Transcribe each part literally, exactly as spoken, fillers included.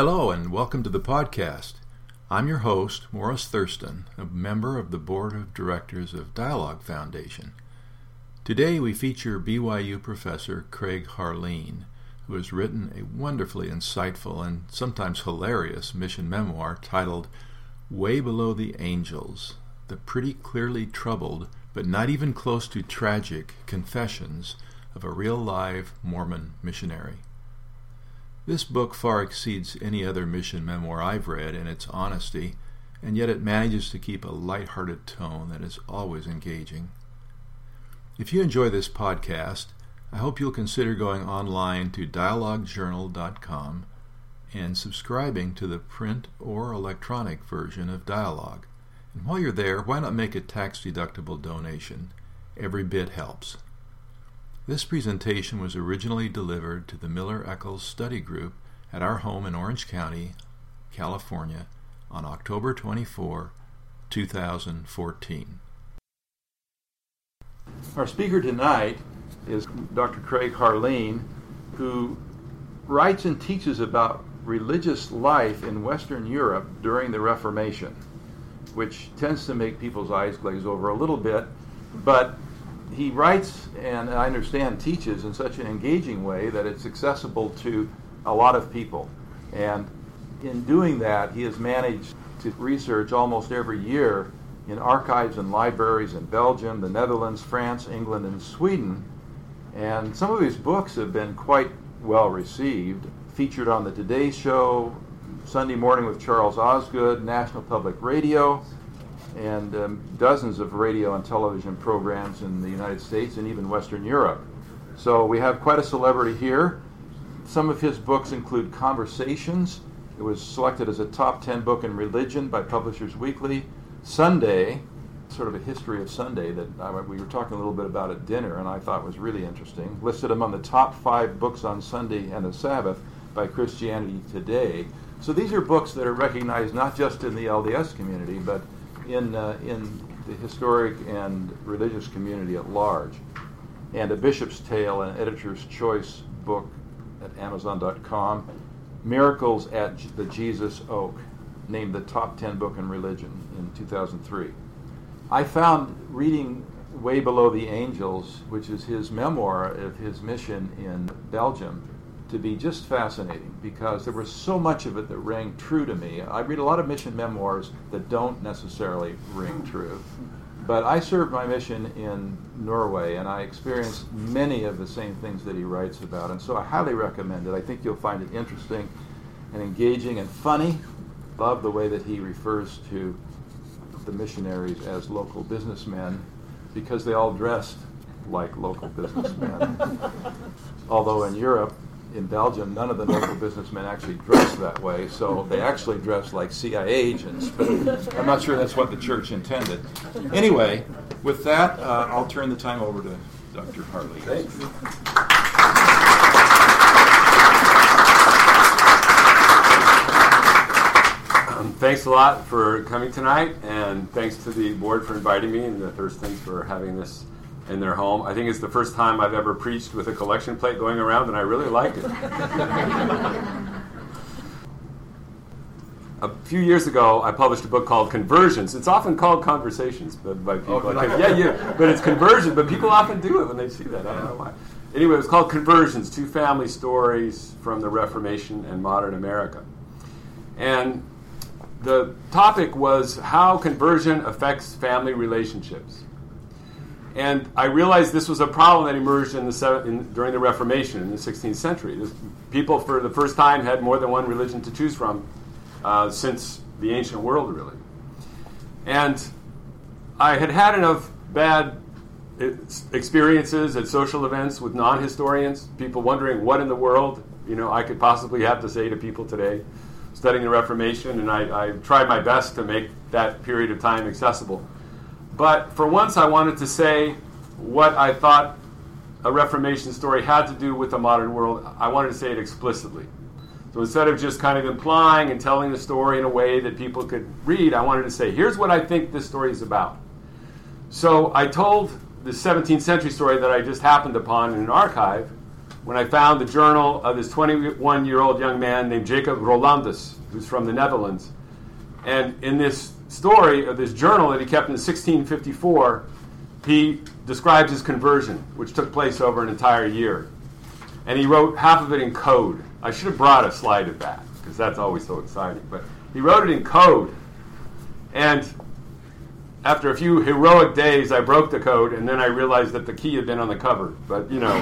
Hello and welcome to the podcast. I'm your host, Morris Thurston, a member of the Board of Directors of Dialogue Foundation. Today we feature B Y U professor Craig Harline, who has written a wonderfully insightful and sometimes hilarious mission memoir titled Way Below the Angels, the pretty clearly troubled, but not even close to tragic, confessions of a real live Mormon missionary. This book far exceeds any other mission memoir I've read in its honesty, and yet it manages to keep a light-hearted tone that is always engaging. If you enjoy this podcast, I hope you'll consider going online to dialogue journal dot com and subscribing to the print or electronic version of Dialogue. And while you're there, why not make a tax-deductible donation? Every bit helps. This presentation was originally delivered to the Miller-Eccles Study Group at our home in Orange County, California, on October twenty-fourth, two thousand fourteen. Our speaker tonight is Doctor Craig Harline, who writes and teaches about religious life in Western Europe during the Reformation, which tends to make people's eyes glaze over a little bit, but he writes, and I understand teaches, in such an engaging way that it's accessible to a lot of people. And in doing that, he has managed to research almost every year in archives and libraries in Belgium, the Netherlands, France, England, and Sweden. And some of his books have been quite well received, featured on the Today Show, Sunday Morning with Charles Osgood, National Public Radio, and um, dozens of radio and television programs in the United States and even Western Europe. So we have quite a celebrity here. Some of his books include Conversations. It was selected as a top ten book in religion by Publishers Weekly. Sunday, sort of a history of Sunday that I, we were talking a little bit about at dinner and I thought was really interesting. Listed among the top five books on Sunday and the Sabbath by Christianity Today. So these are books that are recognized not just in the L D S community, but in uh, in the historic and religious community at large. And A Bishop's Tale, an editor's choice book at Amazon dot com. Miracles at the Jesus Oak, named the top ten book in religion in two thousand three. I found reading Way Below the Angels, which is his memoir of his mission in Belgium, to be just fascinating because there was so much of it that rang true to me. I read a lot of mission memoirs that don't necessarily ring true, but I served my mission in Norway and I experienced many of the same things that he writes about, and so I highly recommend it. I think you'll find it interesting and engaging and funny. Love the way that he refers to the missionaries as local businessmen because they all dressed like local businessmen, although in Europe, in Belgium, none of the local businessmen actually dress that way, so they actually dress like C I A agents, but I'm not sure that's what the church intended. Anyway, with that, uh, I'll turn the time over to Doctor Harline. Thank you. Um, thanks a lot for coming tonight, and thanks to the board for inviting me, and the Thurstons for having this in their home. I think it's the first time I've ever preached with a collection plate going around, and I really like it. A few years ago, I published a book called Conversions. It's often called Conversations, but by people. Oh, like, yeah, yeah, but it's Conversion. But people often do it when they see that. I don't know why. Anyway, it was called Conversions: Two Family Stories from the Reformation and Modern America, and the topic was how conversion affects family relationships. And I realized this was a problem that emerged in the seven, in, during the Reformation in the sixteenth century. This, people, for the first time, had more than one religion to choose from uh, since the ancient world, really. And I had had enough bad experiences at social events with non-historians, people wondering what in the world, you know, I could possibly have to say to people today, studying the Reformation, and I, I tried my best to make that period of time accessible. But for once, I wanted to say what I thought a Reformation story had to do with the modern world. I wanted to say it explicitly. So instead of just kind of implying and telling the story in a way that people could read, I wanted to say, here's what I think this story is about. So I told the seventeenth century story that I just happened upon in an archive when I found the journal of this twenty-one-year-old young man named Jacob Rolandus, who's from the Netherlands. And in this story of this journal that he kept in sixteen fifty-four, he describes his conversion, which took place over an entire year. And he wrote half of it in code. I should have brought a slide of that, because that's always so exciting. But he wrote it in code. And after a few heroic days, I broke the code, and then I realized that the key had been on the cover. But, you know,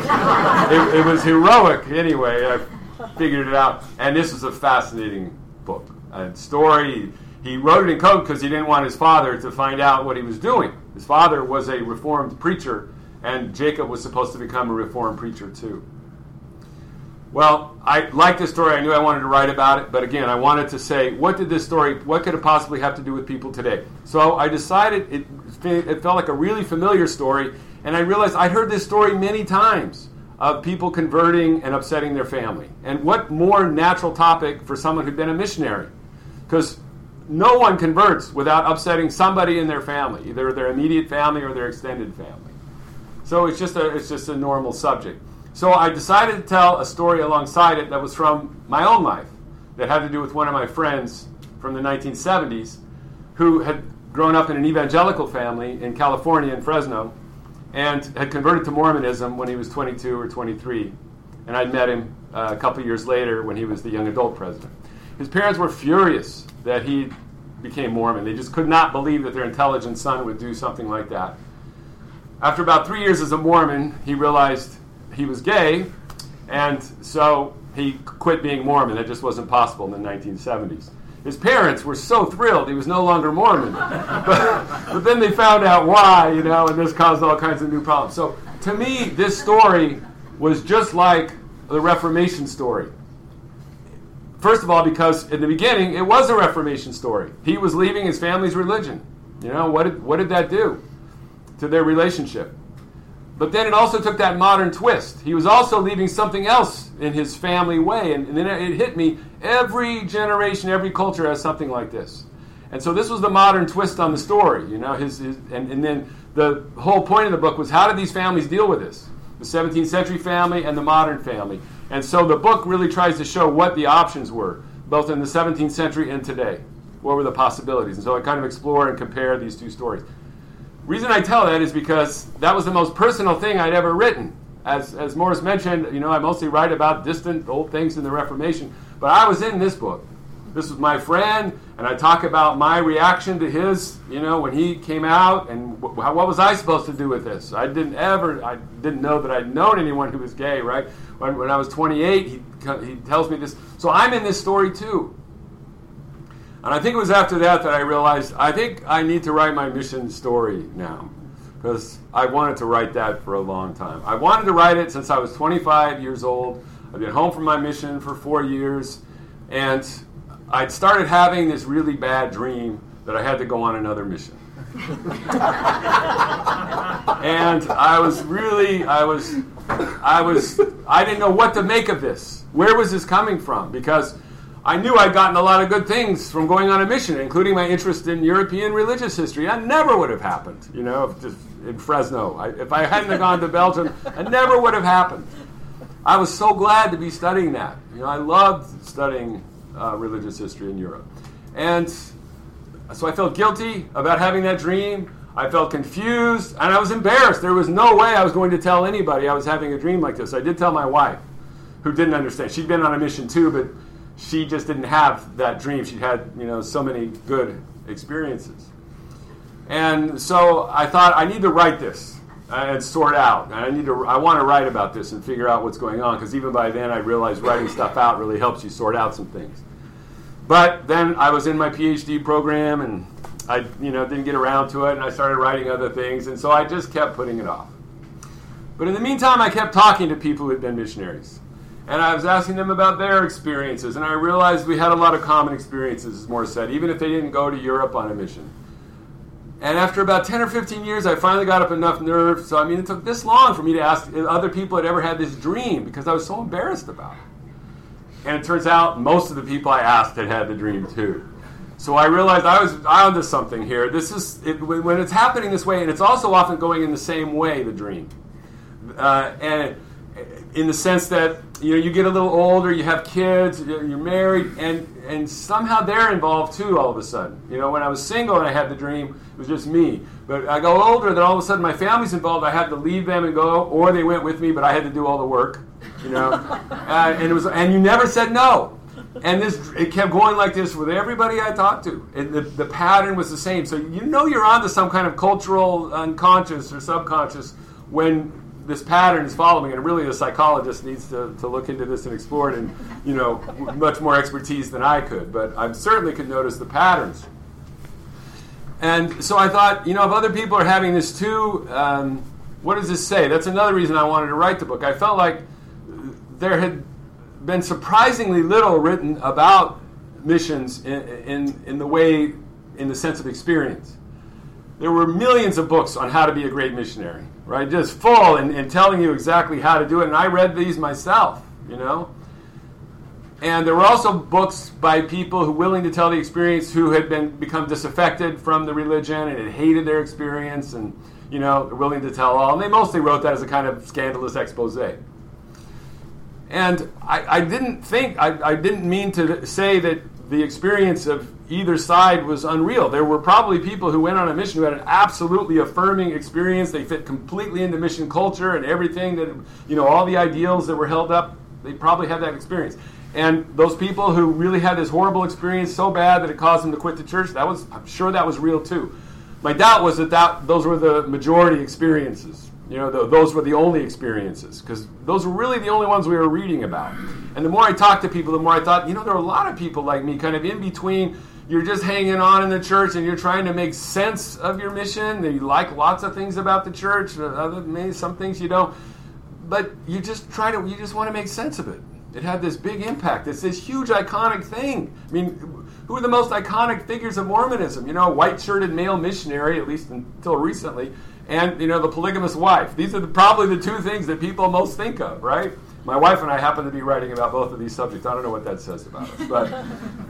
it, it was heroic anyway. I figured it out. And this is a fascinating book and story. He wrote it in code because he didn't want his father to find out what he was doing. His father was a Reformed preacher, and Jacob was supposed to become a Reformed preacher too. Well, I liked this story. I knew I wanted to write about it. But again, I wanted to say, what did this story, what could it possibly have to do with people today? So I decided it, it felt like a really familiar story. And I realized I'd heard this story many times of people converting and upsetting their family. And what more natural topic for someone who'd been a missionary? Because no one converts without upsetting somebody in their family, either their immediate family or their extended family. So it's just a, it's just a normal subject. So I decided to tell a story alongside it that was from my own life, that had to do with one of my friends from the nineteen seventies who had grown up in an evangelical family in California, in Fresno, and had converted to Mormonism when he was twenty-two or twenty-three. And I'd met him uh, a couple years later when he was the young adult president. His parents were furious that he became Mormon. They just could not believe that their intelligent son would do something like that. After about three years as a Mormon, he realized he was gay, and so he quit being Mormon. That just wasn't possible in the nineteen seventies. His parents were so thrilled he was no longer Mormon. But, but then they found out why, you know, and this caused all kinds of new problems. So to me, this story was just like the Reformation story. First of all, because in the beginning, it was a Reformation story. He was leaving his family's religion. You know, what did, what did that do to their relationship? But then it also took that modern twist. He was also leaving something else in his family way. And, and then it hit me. Every generation, every culture has something like this. And so this was the modern twist on the story. You know, his, his and, and then the whole point of the book was, how did these families deal with this? The seventeenth century family and the modern family. And so the book really tries to show what the options were, both in the seventeenth century and today. What were the possibilities? And so I kind of explore and compare these two stories. Reason I tell that is because that was the most personal thing I'd ever written. As as Morris mentioned, you know, I mostly write about distant old things in the Reformation, but I was in this book. This was my friend, and I talk about my reaction to his, you know, when he came out, and wh- what was I supposed to do with this? I didn't ever, I didn't know that I'd known anyone who was gay, right? When, when I was twenty-eight, he he tells me this. So I'm in this story too. And I think it was after that that I realized, I think I need to write my mission story now, because I wanted to write that for a long time. I wanted to write it since I was twenty-five years old. I'd been home from my mission for four years, and I'd started having this really bad dream that I had to go on another mission. And I was really, I was, I was, I didn't know what to make of this. Where was this coming from? Because I knew I'd gotten a lot of good things from going on a mission, including my interest in European religious history. That never would have happened, you know, if just in Fresno. I, if I hadn't have gone to Belgium, it never would have happened. I was so glad to be studying that. You know, I loved studying uh, religious history in Europe. And so I felt guilty about having that dream. I felt confused, and I was embarrassed. There was no way I was going to tell anybody I was having a dream like this. I did tell my wife, who didn't understand. She'd been on a mission too, but she just didn't have that dream. She'd had, you know, so many good experiences. And so I thought, I need to write this and sort out. And I need to, I want to write about this and figure out what's going on, because even by then I realized writing stuff out really helps you sort out some things. But then I was in my PhD program, and I, you know, didn't get around to it, and I started writing other things, and so I just kept putting it off. But in the meantime, I kept talking to people who had been missionaries. And I was asking them about their experiences, and I realized we had a lot of common experiences, as Morris said, even if they didn't go to Europe on a mission. And after about ten or fifteen years, I finally got up enough nerve. So, I mean, it took this long for me to ask if other people had ever had this dream, because I was so embarrassed about it. And it turns out most of the people I asked had had the dream, too. So I realized I was onto something here. This is it, when it's happening this way, and it's also often going in the same way, the dream. Uh, and... in the sense that, you know, you get a little older, you have kids, you're married, and and somehow they're involved too all of a sudden. You know, when I was single and I had the dream, it was just me. But I got older, then all of a sudden my family's involved. I had to leave them and go, or they went with me, but I had to do all the work. You know, uh, and it was, and you never said no. And this, it kept going like this with everybody I talked to. It, the, the pattern was the same. So you know you're onto some kind of cultural unconscious or subconscious when this pattern is following, and really the psychologist needs to, to look into this and explore it, and, you know, much more expertise than I could, but I certainly could notice the patterns. And so I thought, you know, if other people are having this too, um, what does this say? That's another reason I wanted to write the book. I felt like there had been surprisingly little written about missions in, in, in the way, in the sense of experience. There were millions of books on how to be a great missionary, right? Just full and, and telling you exactly how to do it. And I read these myself, you know. And there were also books by people who willing to tell the experience who had been become disaffected from the religion and had hated their experience and, you know, willing to tell all. And they mostly wrote that as a kind of scandalous expose. And I, I didn't think, I, I didn't mean to say that the experience of either side was unreal. There were probably people who went on a mission who had an absolutely affirming experience. They fit completely into mission culture and everything that, you know, all the ideals that were held up, they probably had that experience. And those people who really had this horrible experience so bad that it caused them to quit the church, that was, I'm sure that was real too. My doubt was that, that those were the majority experiences. You know, the, those were the only experiences, because those were really the only ones we were reading about. And the more I talked to people, the more I thought, you know, there are a lot of people like me, kind of in between. You're just hanging on in the church, and you're trying to make sense of your mission. You like lots of things about the church, other maybe some things you don't, but you just try to. You just want to make sense of it. It had this big impact. It's this huge iconic thing. I mean, who are the most iconic figures of Mormonism? You know, a white-shirted male missionary, at least until recently. And, you know, the polygamous wife. These are the, probably the two things that people most think of, right? My wife and I happen to be writing about both of these subjects. I don't know what that says about us. But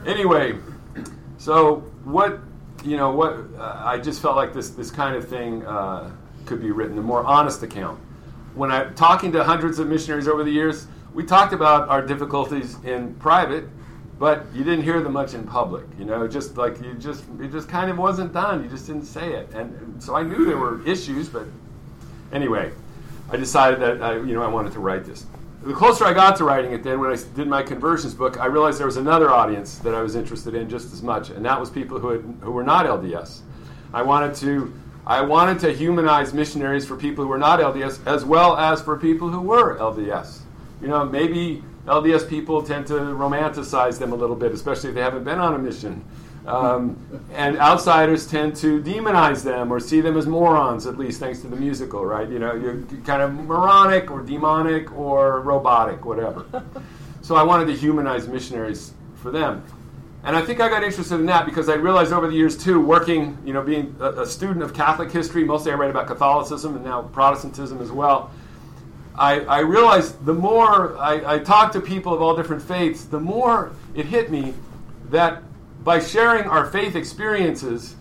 anyway, so what, you know, what uh, I just felt like this this kind of thing uh, could be written, a more honest account. When I'm talking to hundreds of missionaries over the years, we talked about our difficulties in private, but you didn't hear them much in public, you know, just like you just, it just kind of wasn't done. You just didn't say it. And, and so I knew there were issues, but anyway, I decided that, I, you know, I wanted to write this. The closer I got to writing it then, when I did my Conversions book, I realized there was another audience that I was interested in just as much, and that was people who had, who were not L D S. I wanted to, I wanted to humanize missionaries for people who were not L D S as well as for people who were L D S. You know, maybe L D S people tend to romanticize them a little bit, especially if they haven't been on a mission. Um, and outsiders tend to demonize them or see them as morons, at least thanks to the musical, right? You know, you're kind of moronic or demonic or robotic, whatever. So I wanted to humanize missionaries for them. And I think I got interested in that because I realized over the years, too, working, you know, being a, a student of Catholic history, mostly I read about Catholicism and now Protestantism as well. I, I realized the more I, I talked to people of all different faiths, the more it hit me that by sharing our faith experiences,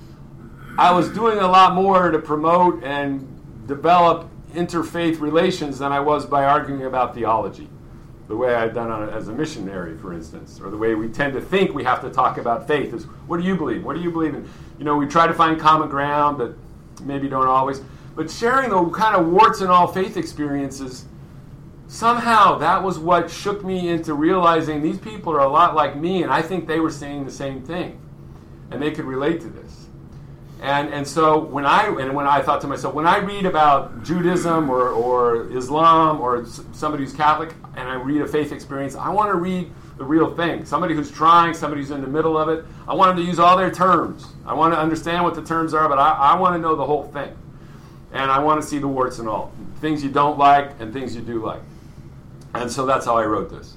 I was doing a lot more to promote and develop interfaith relations than I was by arguing about theology, the way I'd done on, as a missionary, for instance, or the way we tend to think we have to talk about faith is, what do you believe? What do you believe in? You know, we try to find common ground, but maybe don't always. But sharing the kind of warts and all faith experiences, somehow that was what shook me into realizing these people are a lot like me, and I think they were seeing the same thing, and they could relate to this. And and so when I and when I thought to myself, when I read about Judaism or, or Islam or somebody who's Catholic, and I read a faith experience, I want to read the real thing. Somebody who's trying, somebody who's in the middle of it. I want them to use all their terms. I want to understand what the terms are, but I, I want to know the whole thing. And I want to see the warts and all. Things you don't like and things you do like. And so that's how I wrote this.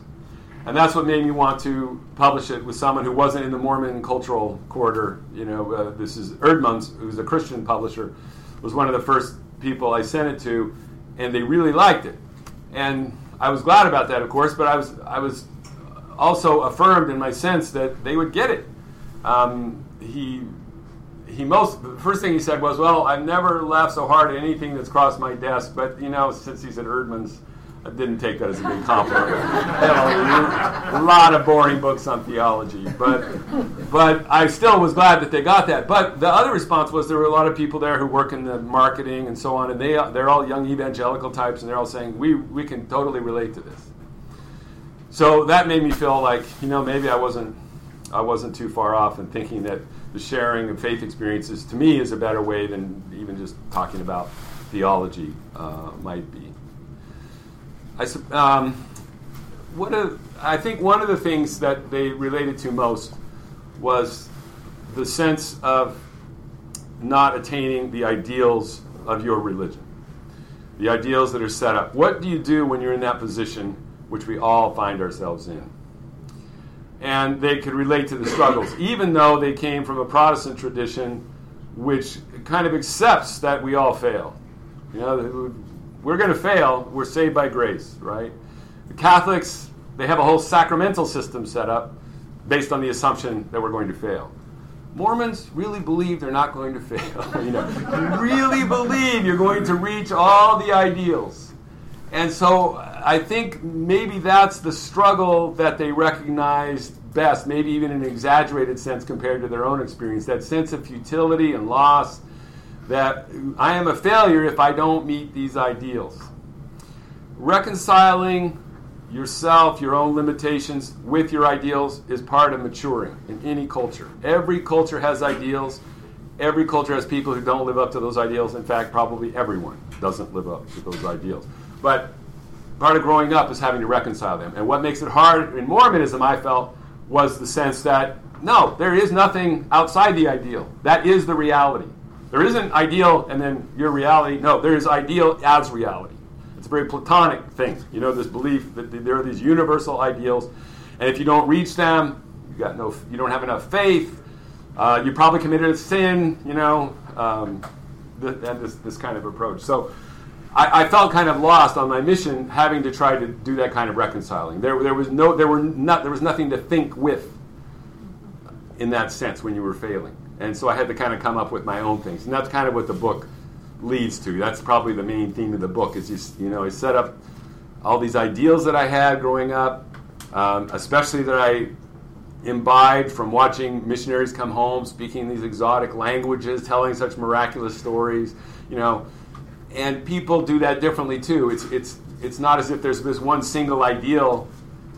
And that's what made me want to publish it with someone who wasn't in the Mormon cultural corridor. You know, uh, this is Eerdmans, who's a Christian publisher, was one of the first people I sent it to, and they really liked it. And I was glad about that, of course, but I was I was also affirmed in my sense that they would get it. Um, he... He most the first thing he said was, "Well, I've never laughed so hard at anything that's crossed my desk, but you know, since he's at Eerdmans, I didn't take that as a big compliment. You know, a lot of boring books on theology. But but I still was glad that they got that. But the other response was there were a lot of people there who work in the marketing and so on, and they, they're all young evangelical types, and they're all saying, we, we can totally relate to this. So that made me feel like, you know, maybe I wasn't I wasn't too far off in thinking that the sharing of faith experiences, to me, is a better way than even just talking about theology uh, might be. I, um, what a, I think one of the things that they related to most was the sense of not attaining the ideals of your religion, the ideals that are set up. What do you do when you're in that position, which we all find ourselves in? And they could relate to the struggles, even though they came from a Protestant tradition which kind of accepts that we all fail. You know, we're going to fail. We're saved by grace, right? The Catholics, they have a whole sacramental system set up based on the assumption that we're going to fail. Mormons really believe they're not going to fail. You know, you really believe you're going to reach all the ideals. And so I think maybe that's the struggle that they recognized best, maybe even in an exaggerated sense compared to their own experience, that sense of futility and loss, that I am a failure if I don't meet these ideals. Reconciling yourself, your own limitations with your ideals is part of maturing in any culture. Every culture has ideals. Every culture has people who don't live up to those ideals. In fact, probably everyone doesn't live up to those ideals. But part of growing up is having to reconcile them. And what makes it hard in Mormonism, I felt, was the sense that, no, there is nothing outside the ideal. That is the reality. There isn't ideal and then your reality. No, there is ideal as reality. It's a very Platonic thing, you know, this belief that there are these universal ideals, and if you don't reach them, you got no, you don't have enough faith. Uh, you probably committed a sin, you know, um, th- and this this kind of approach. So I, I felt kind of lost on my mission, having to try to do that kind of reconciling. There there was no there were not there was nothing to think with in that sense when you were failing. And so I had to kind of come up with my own things. And that's kind of what the book leads to. That's probably the main theme of the book is, just, you know, I set up all these ideals that I had growing up, um, especially that I imbibed from watching missionaries come home, speaking these exotic languages, telling such miraculous stories, you know. And people do that differently, too. It's, it's, it's not as if there's this one single ideal.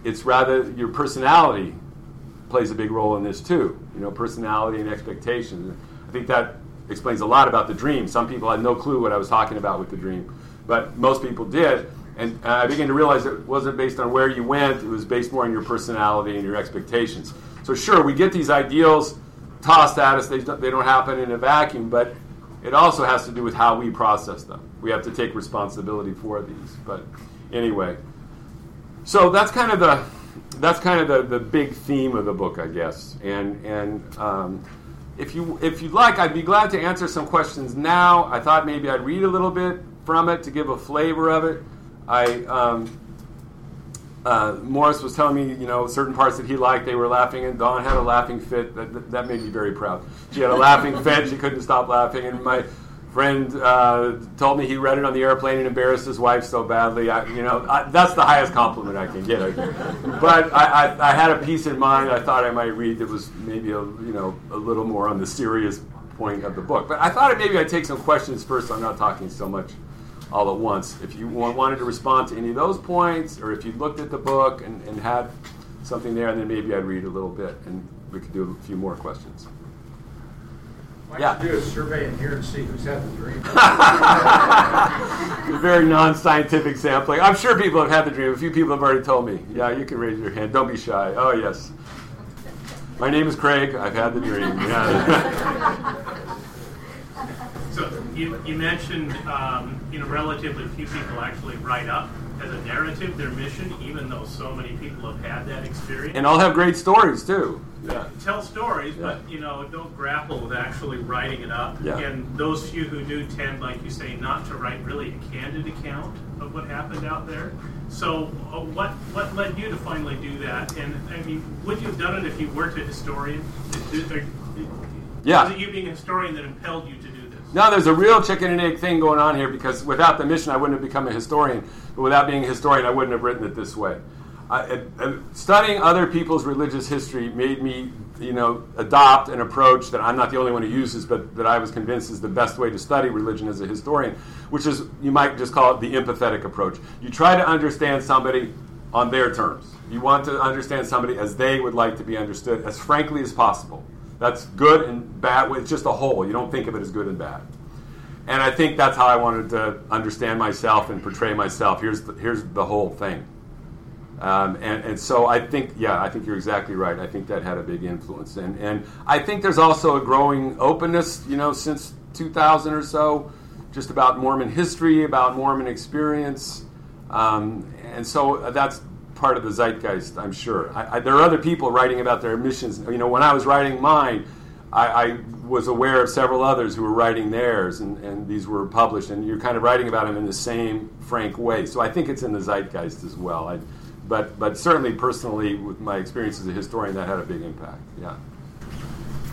It's rather your personality plays a big role in this too, you know, personality and expectations. I think that explains a lot about the dream. Some people had no clue what I was talking about with the dream, but most people did. And uh, I began to realize it wasn't based on where you went; it was based more on your personality and your expectations. So, sure, we get these ideals tossed at us; they they don't happen in a vacuum. But it also has to do with how we process them. We have to take responsibility for these. But anyway, so that's kind of the. That's kind of the, the big theme of the book, I guess. And and um, if you if you'd like, I'd be glad to answer some questions now. I thought maybe I'd read a little bit from it to give a flavor of it. I um, uh, Morris was telling me, you know, certain parts that he liked, they were laughing, and Dawn had a laughing fit. That that, that made me very proud. She had a laughing fit. She couldn't stop laughing, and my friend uh, told me he read it on the airplane and embarrassed his wife so badly. I, you know, I, that's the highest compliment I can get. I but I, I, I had a piece in mind I thought I might read that was maybe a, you know, a little more on the serious point of the book. But I thought maybe I'd take some questions first. I'm not talking so much all at once. If you wanted to respond to any of those points, or if you looked at the book and, and had something there, and then maybe I'd read a little bit, and we could do a few more questions. I yeah. should do a survey in here and see who's had the dream. It's a very non-scientific sampling. I'm sure people have had the dream. A few people have already told me. Yeah, you can raise your hand. Don't be shy. Oh, yes. My name is Craig. I've had the dream. Yeah. So you, you mentioned, um, you know, relatively few people actually write up as a narrative their mission, even though so many people have had that experience. And all have great stories, too. Yeah. Tell stories, yeah. But, you know, don't grapple with actually writing it up. Yeah. And those few who do tend, like you say, not to write really a candid account of what happened out there. So uh, what what led you to finally do that? And, I mean, would you have done it if you weren't a historian? Is, is, is, yeah. Was it you being a historian that impelled you to do this? No, there's a real chicken and egg thing going on here, because without the mission, I wouldn't have become a historian. But without being a historian, I wouldn't have written it this way. I, I, studying other people's religious history made me, you know, adopt an approach that I'm not the only one who uses, but that I was convinced is the best way to study religion as a historian, which is, you might just call it the empathetic approach. You try to understand somebody on their terms. You want to understand somebody as they would like to be understood, as frankly as possible. That's good and bad. It's just a whole. You don't think of it as good and bad. And I think that's how I wanted to understand myself and portray myself. Here's the, here's the whole thing. Um, and, and so I think, yeah, I think you're exactly right. I think that had a big influence. And, and I think there's also a growing openness, you know, since two thousand or so, just about Mormon history, about Mormon experience. Um, and so that's part of the zeitgeist, I'm sure. I, I, there are other people writing about their missions. You know, when I was writing mine, I, I was aware of several others who were writing theirs, and, and these were published, and you're kind of writing about them in the same frank way. So I think it's in the zeitgeist as well. I, but but certainly personally, with my experience as a historian, that had a big impact, yeah.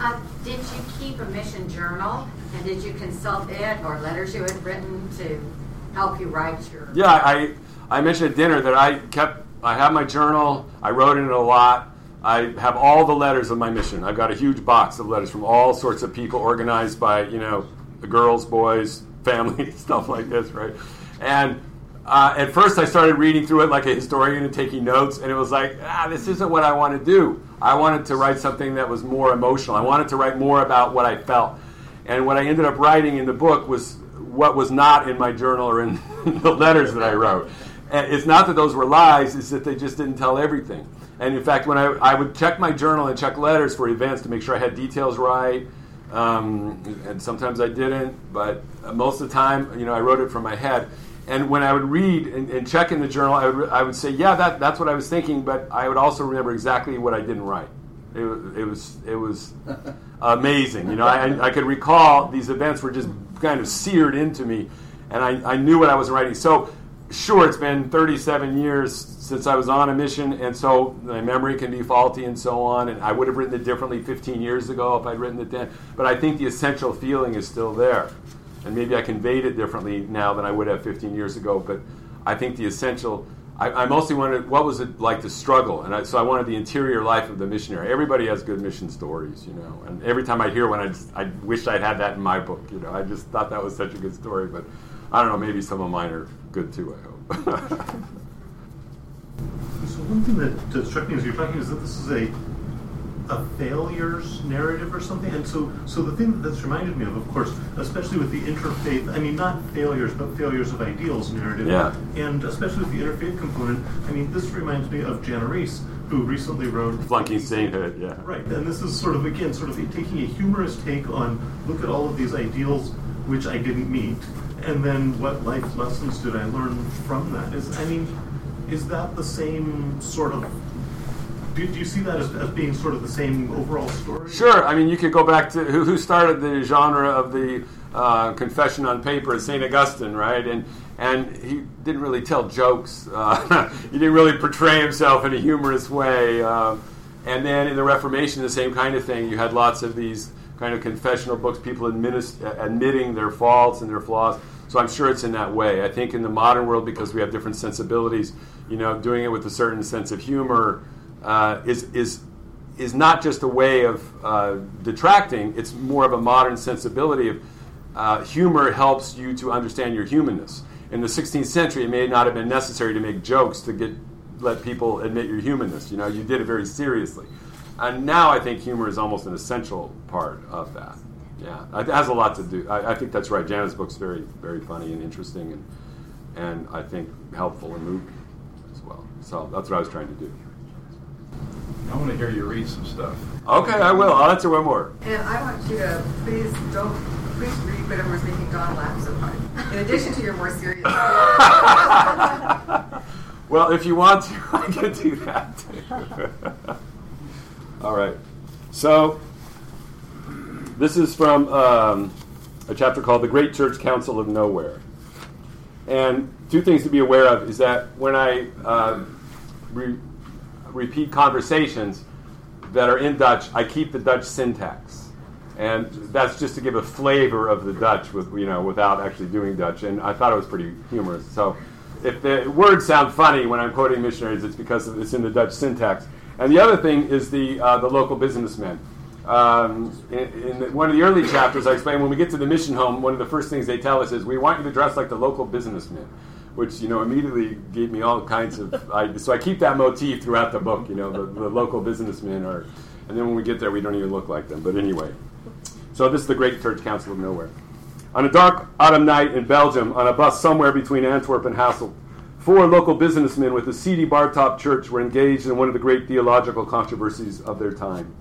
Uh, did you keep a mission journal, and did you consult it or letters you had written to help you write your... Yeah, I, I mentioned at dinner that I kept... I have my journal. I wrote in it a lot. I have all the letters of my mission. I've got a huge box of letters from all sorts of people, organized by, you know, the girls, boys, family, stuff like this, right? And uh, at first I started reading through it like a historian and taking notes, and it was like, ah, this isn't what I want to do. I wanted to write something that was more emotional. I wanted to write more about what I felt. And what I ended up writing in the book was what was not in my journal or in the letters that I wrote. And it's not that those were lies, it's that they just didn't tell everything. And in fact, when I, I would check my journal and check letters for events to make sure I had details right, um, and sometimes I didn't, but most of the time, you know, I wrote it from my head. And when I would read and, and check in the journal, I would, I would say, yeah, that, that's what I was thinking, but I would also remember exactly what I didn't write. It, it was it was amazing. You know, I, I could recall these events were just kind of seared into me, and I, I knew what I was writing. So, sure, it's been thirty-seven years since I was on a mission, and so my memory can be faulty and so on, and I would have written it differently fifteen years ago if I'd written it then, but I think the essential feeling is still there, and maybe I conveyed it differently now than I would have fifteen years ago, but I think the essential, I, I mostly wanted, what was it like to struggle, and I, so I wanted the interior life of the missionary. Everybody has good mission stories, you know, and every time I hear one, I, just, I wish I'd had that in my book, you know, I just thought that was such a good story, but I don't know, maybe some of mine are good too, I hope. So one thing that, that struck me as you're talking is that this is a a failures narrative or something. And so so the thing that that's reminded me of, of course, especially with the interfaith, I mean, not failures, but failures of ideals narrative. Yeah. And especially with the interfaith component, I mean, this reminds me of Jan Arese, who recently wrote... Flunking Sainthood, yeah. Right, and this is sort of, again, sort of taking a humorous take on, look at all of these ideals which I didn't meet. And then what life lessons did I learn from that? Is I mean, is that the same sort of... Do, do you see that as, as being sort of the same overall story? Sure. I mean, you could go back to who, who started the genre of the uh, confession on paper, Saint Augustine, right? And and he didn't really tell jokes. Uh, he didn't really portray himself in a humorous way. Uh, and then in the Reformation, the same kind of thing. You had lots of these... kind of confessional books, people admitting their faults and their flaws. So I'm sure it's in that way. I think in the modern world, because we have different sensibilities, you know, doing it with a certain sense of humor uh, is is is not just a way of uh, detracting. It's more of a modern sensibility of uh, humor helps you to understand your humanness. In the sixteenth century, it may not have been necessary to make jokes to get let people admit your humanness. You know, you did it very seriously. And now I think humor is almost an essential part of that. Yeah, it has a lot to do. I, I think that's right. Jana's book's very, very funny and interesting, and and I think helpful and moving as well. So that's what I was trying to do. I want to hear you read some stuff. Okay, I will. I'll answer one more. And I want you to please don't please read whatever's making Don laugh so hard. In addition to your more serious. Well, if you want to, I can do that too. All right, so this is from um, a chapter called The Great Church Council of Nowhere. And two things to be aware of is that when I uh, re- repeat conversations that are in Dutch, I keep the Dutch syntax. And that's just to give a flavor of the Dutch, with you know, without actually doing Dutch. And I thought it was pretty humorous. So if the words sound funny when I'm quoting missionaries, it's because it's in the Dutch syntax. And the other thing is the uh, the local businessmen. Um, in, in one of the early chapters, I explained when we get to the mission home, one of the first things they tell us is, we want you to dress like the local businessmen, which, you know, immediately gave me all kinds of... I, so I keep that motif throughout the book, you know, the, the local businessmen are... And then when we get there, we don't even look like them. But anyway. So this is the Great Church Council of Nowhere. On a dark autumn night in Belgium, on a bus somewhere between Antwerp and Hasselt, four local businessmen with a seedy bar-top church were engaged in one of the great theological controversies of their time.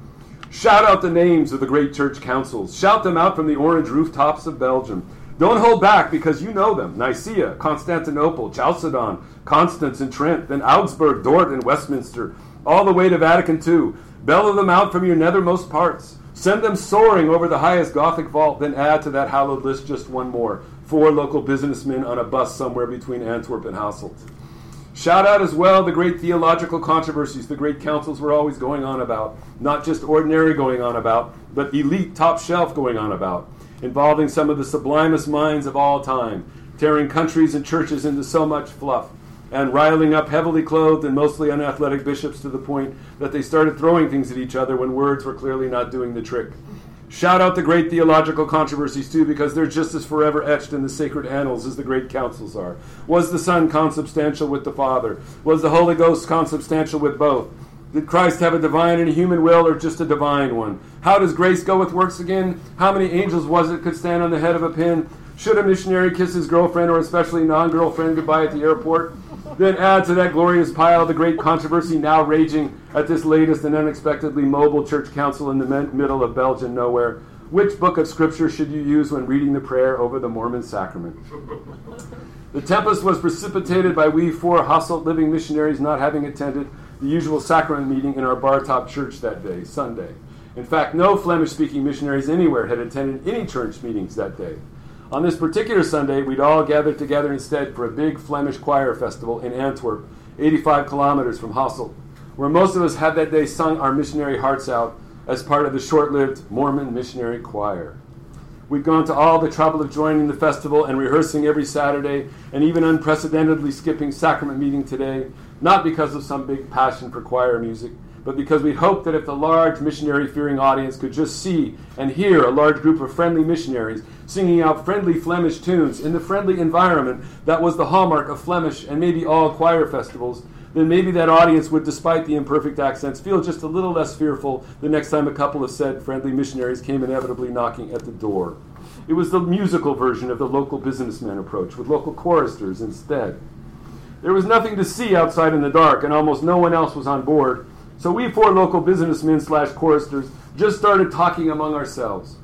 Shout out the names of the great church councils. Shout them out from the orange rooftops of Belgium. Don't hold back, because you know them. Nicaea, Constantinople, Chalcedon, Constance and Trent, then Augsburg, Dort and Westminster, all the way to Vatican two. Bellow them out from your nethermost parts. Send them soaring over the highest Gothic vault, then add to that hallowed list just one more. Four local businessmen on a bus somewhere between Antwerp and Hasselt. Shout out as well the great theological controversies the great councils were always going on about. Not just ordinary going on about, but elite top shelf going on about. Involving some of the sublimest minds of all time. Tearing countries and churches into so much fluff. And riling up heavily clothed and mostly unathletic bishops to the point that they started throwing things at each other when words were clearly not doing the trick. Shout out the great theological controversies, too, because they're just as forever etched in the sacred annals as the great councils are. Was the Son consubstantial with the Father? Was the Holy Ghost consubstantial with both? Did Christ have a divine and a human will, or just a divine one? How does grace go with works again? How many angels was it could stand on the head of a pin? Should a missionary kiss his girlfriend, or especially non-girlfriend, goodbye at the airport? Then add to that glorious pile the great controversy now raging at this latest and unexpectedly mobile church council in the men- middle of Belgian nowhere. Which book of scripture should you use when reading the prayer over the Mormon sacrament? The tempest was precipitated by we four Hasselt living missionaries not having attended the usual sacrament meeting in our bar-top church that day, Sunday. In fact, no Flemish-speaking missionaries anywhere had attended any church meetings that day. On this particular Sunday, we'd all gathered together instead for a big Flemish choir festival in Antwerp, eighty-five kilometers from Hasselt, where most of us had that day sung our missionary hearts out as part of the short-lived Mormon missionary choir. We'd gone to all the trouble of joining the festival and rehearsing every Saturday, and even unprecedentedly skipping sacrament meeting today, not because of some big passion for choir music, but because we hoped that if the large missionary-fearing audience could just see and hear a large group of friendly missionaries singing out friendly Flemish tunes in the friendly environment that was the hallmark of Flemish and maybe all choir festivals, then maybe that audience would, despite the imperfect accents, feel just a little less fearful the next time a couple of said friendly missionaries came inevitably knocking at the door. It was the musical version of the local businessman approach, with local choristers instead. There was nothing to see outside in the dark, and almost no one else was on board, so we four local businessmen slash choristers just started talking among ourselves.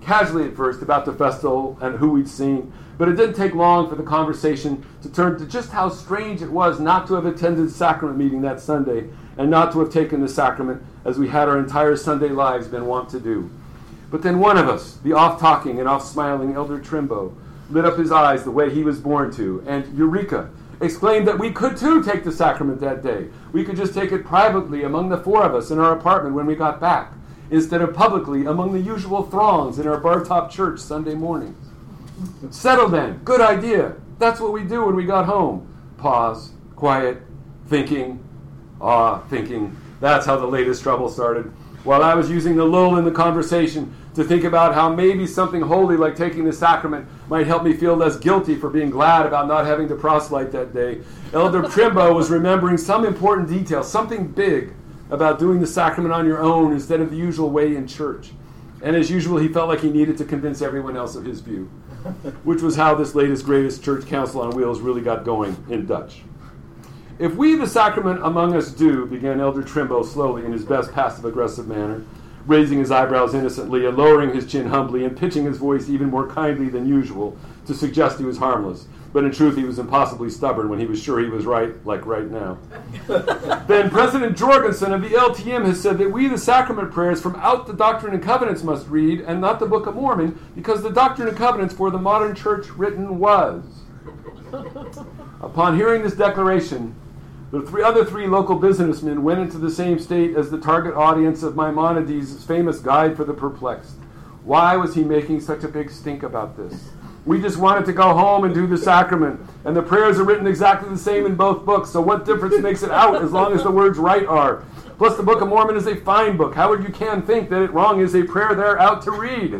Casually at first about the festival and who we'd seen, but it didn't take long for the conversation to turn to just how strange it was not to have attended sacrament meeting that Sunday and not to have taken the sacrament as we had our entire Sunday lives been wont to do. But then one of us, the off-talking and off-smiling Elder Trimble, lit up his eyes the way he was born to, and eureka! Exclaimed that we could, too, take the sacrament that day. We could just take it privately among the four of us in our apartment when we got back, instead of publicly among the usual throngs in our bar-top church Sunday morning. Settle then. Good idea. That's what we do when we got home. Pause. Quiet. Thinking. Ah, thinking. That's how the latest trouble started. While I was using the lull in the conversation to think about how maybe something holy like taking the sacrament might help me feel less guilty for being glad about not having to proselyte that day, Elder Trimbo was remembering some important detail, something big about doing the sacrament on your own instead of the usual way in church. And as usual, he felt like he needed to convince everyone else of his view, which was how this latest, greatest church council on wheels really got going in Dutch. If we the sacrament among us do, began Elder Trimbo slowly in his best passive-aggressive manner, raising his eyebrows innocently and lowering his chin humbly and pitching his voice even more kindly than usual to suggest he was harmless. But in truth, he was impossibly stubborn when he was sure he was right, like right now. Then President Jorgensen of the L T M has said that we the sacrament prayers from out the Doctrine and Covenants must read and not the Book of Mormon because the Doctrine and Covenants for the modern church written was. Upon hearing this declaration, the three other three local businessmen went into the same state as the target audience of Maimonides' famous Guide for the Perplexed, Why was he making such a big stink about this? We just wanted to go home and do the sacrament. And the prayers are written exactly the same in both books, so what difference makes it out as long as the words right are? Plus, the Book of Mormon is a fine book. How would you can think that it wrong is a prayer they're out to read?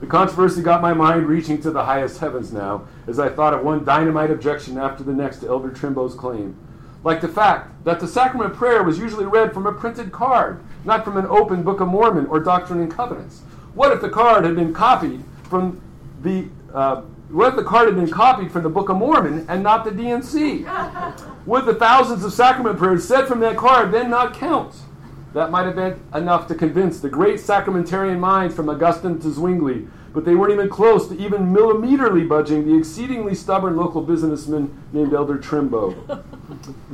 The controversy got my mind reaching to the highest heavens now, as I thought of one dynamite objection after the next to Elder Trimble's claim. Like the fact that the sacrament prayer was usually read from a printed card, not from an open Book of Mormon or Doctrine and Covenants. What if the card had been copied from the uh, what if the card had been copied from the Book of Mormon and not the D and C? Would the thousands of sacrament prayers said from that card then not count? That might have been enough to convince the great sacramentarian minds from Augustine to Zwingli, but they weren't even close to even millimeterly budging the exceedingly stubborn local businessman named Elder Trimble.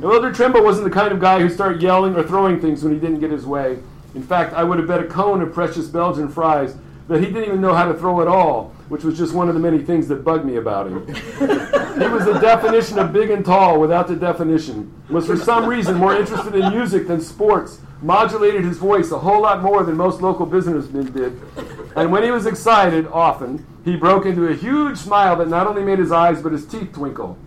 Elder Trimble wasn't the kind of guy who started yelling or throwing things when he didn't get his way. In fact, I would have bet a cone of precious Belgian fries that he didn't even know how to throw at all, which was just one of the many things that bugged me about him. He was the definition of big and tall without the definition, was for some reason more interested in music than sports, modulated his voice a whole lot more than most local businessmen did, and when he was excited, often, he broke into a huge smile that not only made his eyes but his teeth twinkle.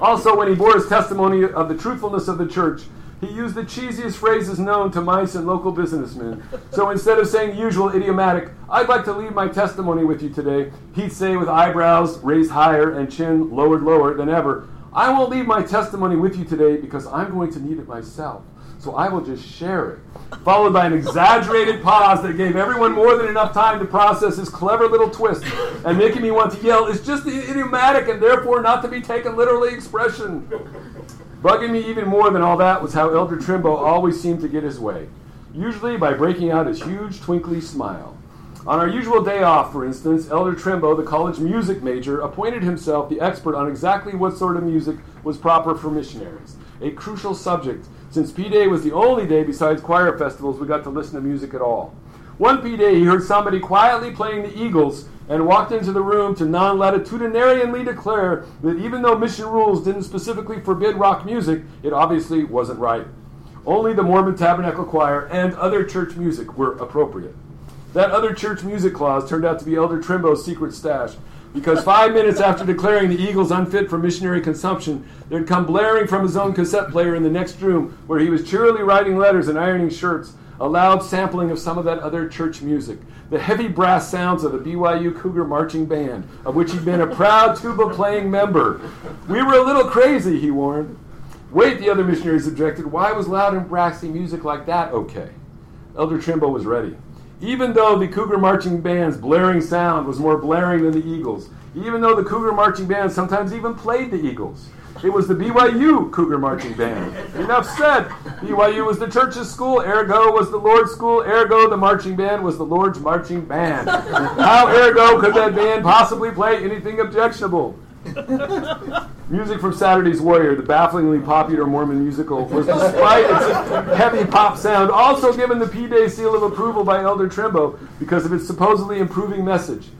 Also, when he bore his testimony of the truthfulness of the church, he used the cheesiest phrases known to mice and local businessmen. So instead of saying the usual idiomatic, "I'd like to leave my testimony with you today," he'd say with eyebrows raised higher and chin lowered lower than ever, "I won't leave my testimony with you today because I'm going to need it myself. So I will just share it," followed by an exaggerated pause that gave everyone more than enough time to process his clever little twist and making me want to yell, "It's just the idiomatic and therefore not to be taken literally expression." Bugging me even more than all that was how Elder Trimble always seemed to get his way, usually by breaking out his huge twinkly smile. On our usual day off, for instance, Elder Trimble, the college music major, appointed himself the expert on exactly what sort of music was proper for missionaries, a crucial subject, since P-Day was the only day besides choir festivals we got to listen to music at all. One P-Day, he heard somebody quietly playing the Eagles and walked into the room to non-latitudinarianly declare that even though mission rules didn't specifically forbid rock music, it obviously wasn't right. Only the Mormon Tabernacle Choir and other church music were appropriate. That other church music clause turned out to be Elder Trimble's secret stash, because five minutes after declaring the Eagles unfit for missionary consumption, they'd come blaring from his own cassette player in the next room where he was cheerily writing letters and ironing shirts, a loud sampling of some of that other church music, the heavy brass sounds of the B Y U Cougar marching band, of which he'd been a proud tuba-playing member. "We were a little crazy," he warned. "Wait," the other missionaries objected, "why was loud and brassy music like that okay?" Elder Trimble was ready. Even though the Cougar marching band's blaring sound was more blaring than the Eagles, even though the Cougar marching band sometimes even played the Eagles, it was the B Y U Cougar marching band. Enough said. B Y U was the church's school, ergo was the Lord's school, ergo the marching band was the Lord's marching band. How ergo could that band possibly play anything objectionable? Music from Saturday's Warrior, the bafflingly popular Mormon musical, was, despite its heavy pop sound, also given the P-Day seal of approval by Elder Trimble because of its supposedly improving message.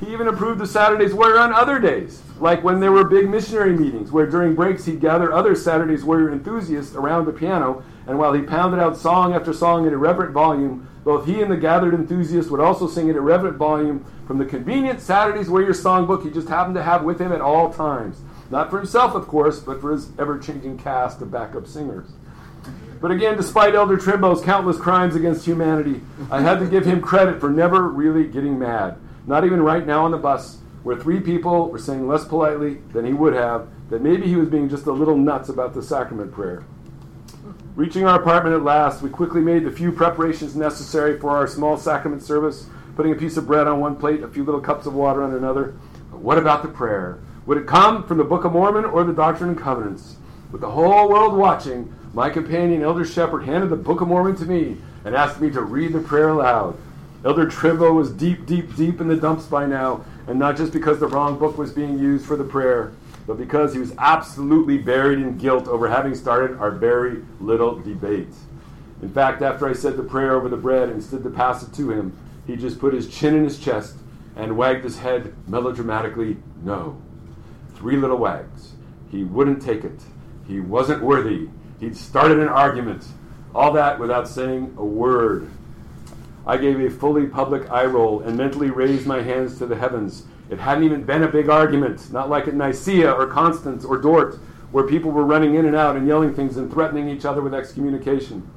He even approved the Saturday's Warrior on other days, like when there were big missionary meetings, where during breaks he'd gather other Saturday's Warrior enthusiasts around the piano, and while he pounded out song after song at irreverent volume, both he and the gathered enthusiasts would also sing at irreverent volume from the convenient Saturday's Warrior songbook he just happened to have with him at all times. Not for himself, of course, but for his ever-changing cast of backup singers. But again, despite Elder Trimble's countless crimes against humanity, I had to give him credit for never really getting mad. Not even right now on the bus, where three people were saying less politely than he would have that maybe he was being just a little nuts about the sacrament prayer. Reaching our apartment at last, we quickly made the few preparations necessary for our small sacrament service, putting a piece of bread on one plate, a few little cups of water on another. But what about the prayer? Would it come from the Book of Mormon or the Doctrine and Covenants? With the whole world watching, my companion, Elder Shepherd, handed the Book of Mormon to me and asked me to read the prayer aloud. Elder Trimble was deep, deep, deep in the dumps by now, and not just because the wrong book was being used for the prayer, but because he was absolutely buried in guilt over having started our very little debate. In fact, after I said the prayer over the bread and stood to pass it to him, he just put his chin in his chest and wagged his head melodramatically, no. Three little wags. He wouldn't take it. He wasn't worthy. He'd started an argument. All that without saying a word. I gave a fully public eye roll and mentally raised my hands to the heavens. It hadn't even been a big argument, not like at Nicaea or Constance or Dort, where people were running in and out and yelling things and threatening each other with excommunication.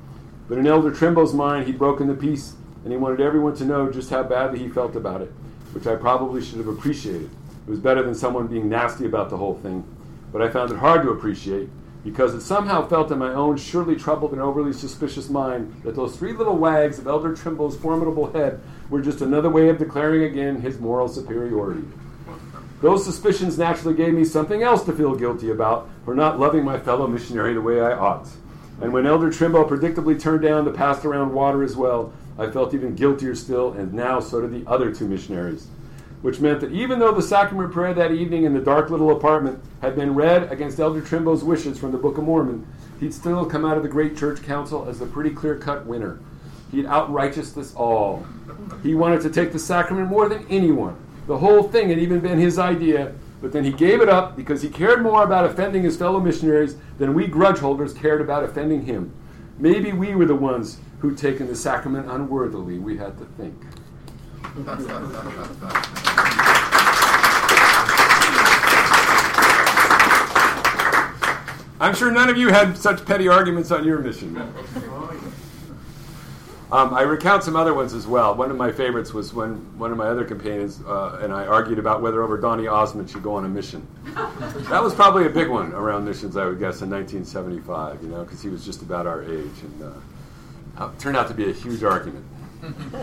But in Elder Trimble's mind, he'd broken the peace, and he wanted everyone to know just how badly he felt about it, which I probably should have appreciated. It was better than someone being nasty about the whole thing. But I found it hard to appreciate, because it somehow felt in my own surely troubled and overly suspicious mind that those three little wags of Elder Trimble's formidable head were just another way of declaring again his moral superiority. Those suspicions naturally gave me something else to feel guilty about for not loving my fellow missionary the way I ought. And when Elder Trimble predictably turned down the passed-around water as well, I felt even guiltier still, and now so did the other two missionaries. Which meant that even though the sacrament prayer that evening in the dark little apartment had been read against Elder Trimble's wishes from the Book of Mormon, he'd still come out of the Great Church Council as the pretty clear-cut winner. He'd outrighteous us all. He wanted to take the sacrament more than anyone. The whole thing had even been his idea, but then he gave it up because he cared more about offending his fellow missionaries than we grudge holders cared about offending him. Maybe we were the ones who'd taken the sacrament unworthily, we had to think. I'm sure none of you had such petty arguments on your mission. Um, I recount some other ones as well. One of my favorites was when one of my other companions uh, and I argued about whether over Donnie Osmond should go on a mission. That was probably a big one around missions, I would guess, in nineteen seventy-five, you know, because he was just about our age. And uh, it turned out to be a huge argument,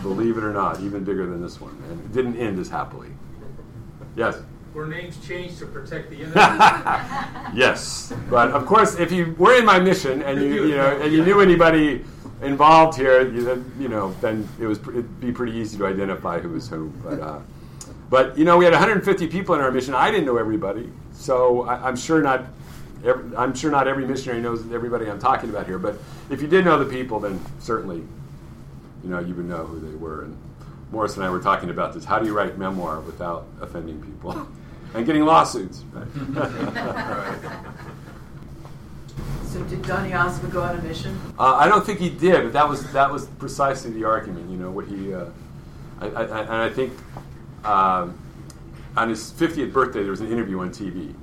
believe it or not, even bigger than this one. And it didn't end as happily. Yes? Were names changed to protect the enemy? Yes. But, of course, if you were in my mission and you, you know, and you knew anybody involved here, you, you know, then it was it'd be pretty easy to identify who was who. But, uh, but you know, we had one hundred fifty people in our mission. I didn't know everybody, so I, I'm sure not. Every, I'm sure not every missionary knows everybody I'm talking about here. But if you did know the people, then certainly, you know, you would know who they were. And Morris and I were talking about this: how do you write memoir without offending people and getting lawsuits? Right? Right. So did Donnie Osmond go on a mission? Uh, I don't think he did, but that was that was precisely the argument. You know what he, uh, I, I, and I think um, on his fiftieth birthday there was an interview on T V,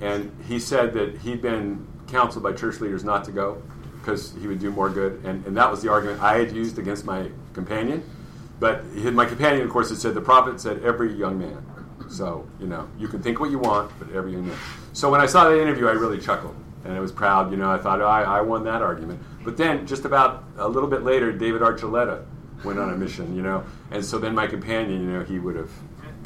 and he said that he'd been counseled by church leaders not to go because he would do more good, and, and that was the argument I had used against my companion. But he, my companion, of course, had said the prophet said every young man. So you know you can think what you want, but every young man. So when I saw that interview, I really chuckled. And I was proud, you know, I thought, oh, I, I won that argument. But then, just about a little bit later, David Archuleta went on a mission, you know. And so then my companion, you know, he would have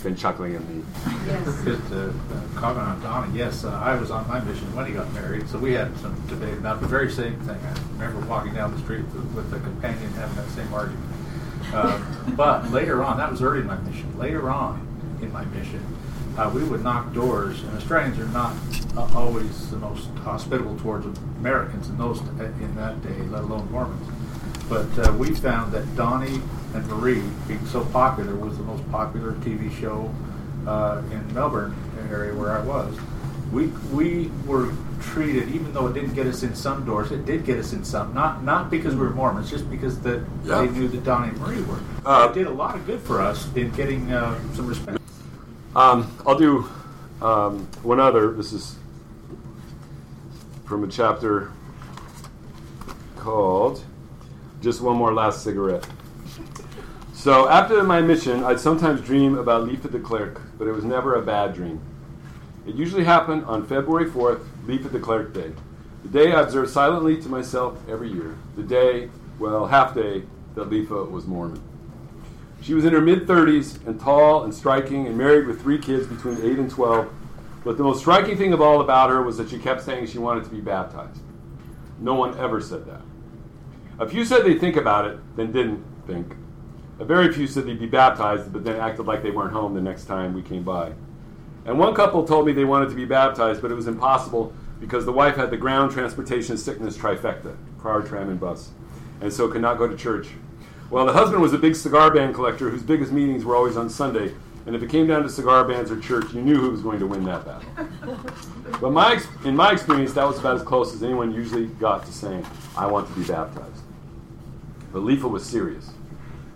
been chuckling at me. Yes. Just to comment on Donnie, yes, uh, I was on my mission when he got married, so we had some debate about the very same thing. I remember walking down the street with a companion having that same argument. Uh, but later on, that was early in my mission, later on in my mission, Uh, we would knock doors, and Australians are not uh, always the most hospitable towards Americans in those in that day, let alone Mormons. But uh, we found that Donnie and Marie, being so popular, was the most popular T V show uh, in Melbourne area where I was. We we were treated, even though it didn't get us in some doors, it did get us in some. Not not because we were Mormons, just because that yeah. they knew that Donnie and Marie were. Uh, it did a lot of good for us in getting uh, some respect. Um, I'll do um, one other. This is from a chapter called Just One More Last Cigarette. So after my mission, I'd sometimes dream about Leifa de Klerk, but it was never a bad dream. It usually happened on February fourth, Leifa de Klerk Day, the day I observed silently to myself every year, the day, well, half day, that Leifa was Mormon. She was in her mid-thirties and tall and striking and married with three kids between eight and twelve. But the most striking thing of all about her was that she kept saying she wanted to be baptized. No one ever said that. A few said they'd think about it, then didn't think. A very few said they'd be baptized, but then acted like they weren't home the next time we came by. And one couple told me they wanted to be baptized, but it was impossible because the wife had the ground transportation sickness trifecta, car, tram, and bus, and so could not go to church. Well, the husband was a big cigar band collector whose biggest meetings were always on Sunday, and if it came down to cigar bands or church, you knew who was going to win that battle. But my ex- in my experience, that was about as close as anyone usually got to saying, I want to be baptized. But Leifa was serious.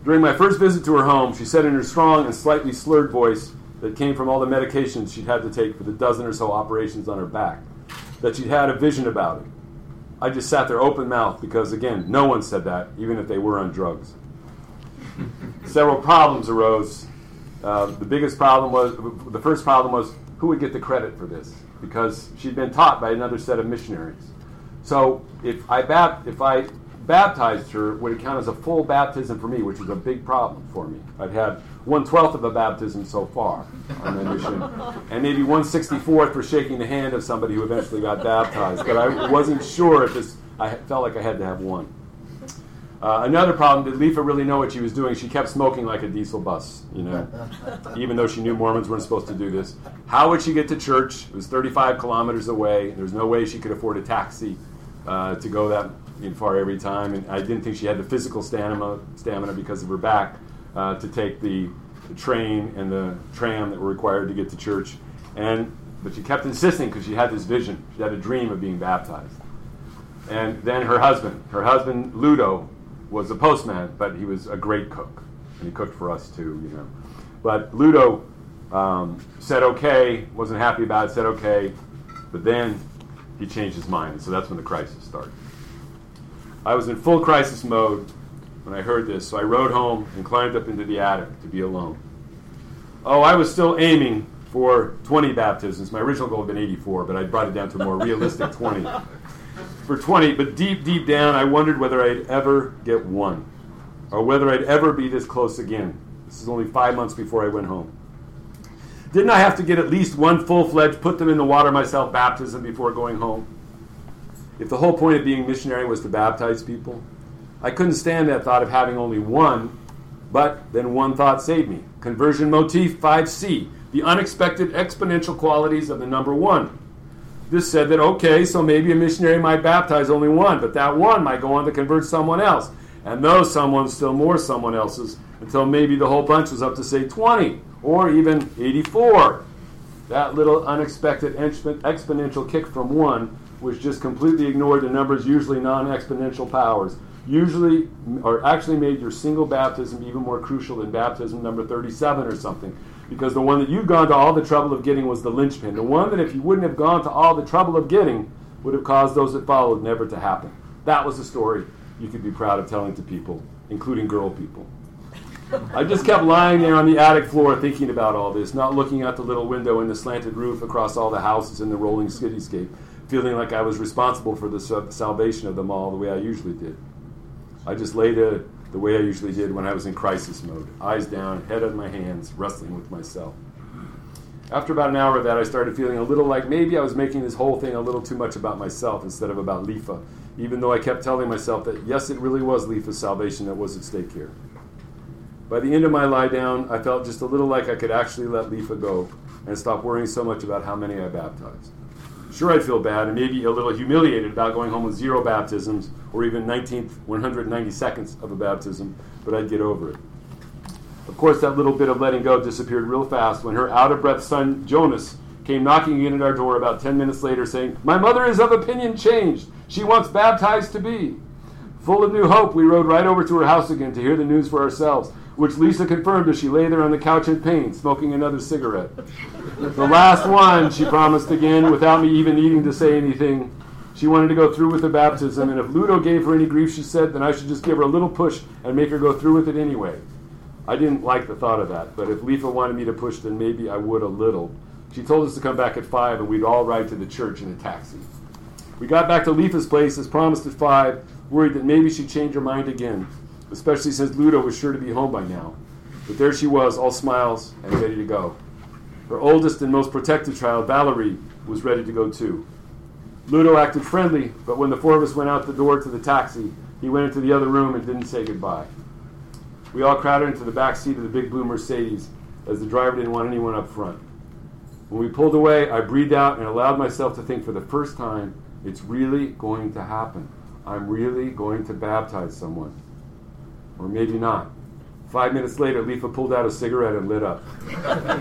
During my first visit to her home, she said in her strong and slightly slurred voice that came from all the medications she'd had to take for the dozen or so operations on her back, that she'd had a vision about it. I just sat there open-mouthed because, again, no one said that, even if they were on drugs. Several problems arose. Uh, the biggest problem was, the first problem was, who would get the credit for this? Because she'd been taught by another set of missionaries. So if I, bab- if I baptized her, would it count as a full baptism for me, which was a big problem for me. I've had one twelfth of a baptism so far on the mission, and maybe one sixty-fourth for shaking the hand of somebody who eventually got baptized. But I wasn't sure if this, I felt like I had to have one. Uh, another problem, did Leifa really know what she was doing? She kept smoking like a diesel bus, you know, even though she knew Mormons weren't supposed to do this. How would she get to church? It was thirty-five kilometers away. There was no way she could afford a taxi uh, to go that far every time. And I didn't think she had the physical stamina, stamina because of her back uh, to take the, the train and the tram that were required to get to church. And but she kept insisting because she had this vision. She had a dream of being baptized. And then her husband, her husband Ludo, was a postman, but he was a great cook, and he cooked for us too, you know. But Ludo um, said okay, wasn't happy about it, said okay, but then he changed his mind, and so that's when the crisis started. I was in full crisis mode when I heard this, so I rode home and climbed up into the attic to be alone. Oh, I was still aiming for twenty baptisms. My original goal had been eighty-four, but I brought it down to a more realistic twenty. For twenty, but deep, deep down, I wondered whether I'd ever get one, or whether I'd ever be this close again. This is only five months before I went home. Didn't I have to get at least one full-fledged, put-them-in-the-water-myself baptism before going home? If the whole point of being missionary was to baptize people, I couldn't stand that thought of having only one, but then one thought saved me. Conversion motif five C, the unexpected exponential qualities of the number one. This said that, okay, so maybe a missionary might baptize only one, but that one might go on to convert someone else, and those someone still more someone else's, until maybe the whole bunch was up to, say, twenty, or even eighty-four. That little unexpected exponential kick from one, which just completely ignored the number's usually non-exponential powers, usually, or actually made your single baptism even more crucial than baptism number thirty-seven or something. Because the one that you've gone to all the trouble of getting was the linchpin. The one that if you wouldn't have gone to all the trouble of getting would have caused those that followed never to happen. That was a story you could be proud of telling to people, including girl people. I just kept lying there on the attic floor thinking about all this, not looking out the little window in the slanted roof across all the houses in the rolling cityscape, feeling like I was responsible for the salvation of them all the way I usually did. I just lay there the way I usually did when I was in crisis mode, eyes down, head on my hands, wrestling with myself. After about an hour of that, I started feeling a little like maybe I was making this whole thing a little too much about myself instead of about Leifa, even though I kept telling myself that, yes, it really was Leifa's salvation that was at stake here. By the end of my lie down, I felt just a little like I could actually let Leifa go and stop worrying so much about how many I baptized. Sure, I'd feel bad and maybe a little humiliated about going home with zero baptisms or even one hundred ninety seconds of a baptism, but I'd get over it. Of course, that little bit of letting go disappeared real fast when her out-of-breath son, Jonas, came knocking in at our door about ten minutes later saying, "My mother is of opinion changed. She wants baptized to be." Full of new hope, we rode right over to her house again to hear the news for ourselves, which Leifa confirmed as she lay there on the couch in pain, smoking another cigarette. The last one, she promised again, without me even needing to say anything. She wanted to go through with the baptism, and if Ludo gave her any grief, she said, then I should just give her a little push and make her go through with it anyway. I didn't like the thought of that, but if Leifa wanted me to push, then maybe I would a little. She told us to come back at five, and we'd all ride to the church in a taxi. We got back to Leifa's place, as promised at five, worried that maybe she'd change her mind again, especially since Ludo was sure to be home by now. But there she was, all smiles and ready to go. Her oldest and most protective child, Valerie, was ready to go too. Ludo acted friendly, but when the four of us went out the door to the taxi, he went into the other room and didn't say goodbye. We all crowded into the back seat of the big blue Mercedes, as the driver didn't want anyone up front. When we pulled away, I breathed out and allowed myself to think for the first time, it's really going to happen. I'm really going to baptize someone. Or maybe not. Five minutes later, Leifa pulled out a cigarette and lit up.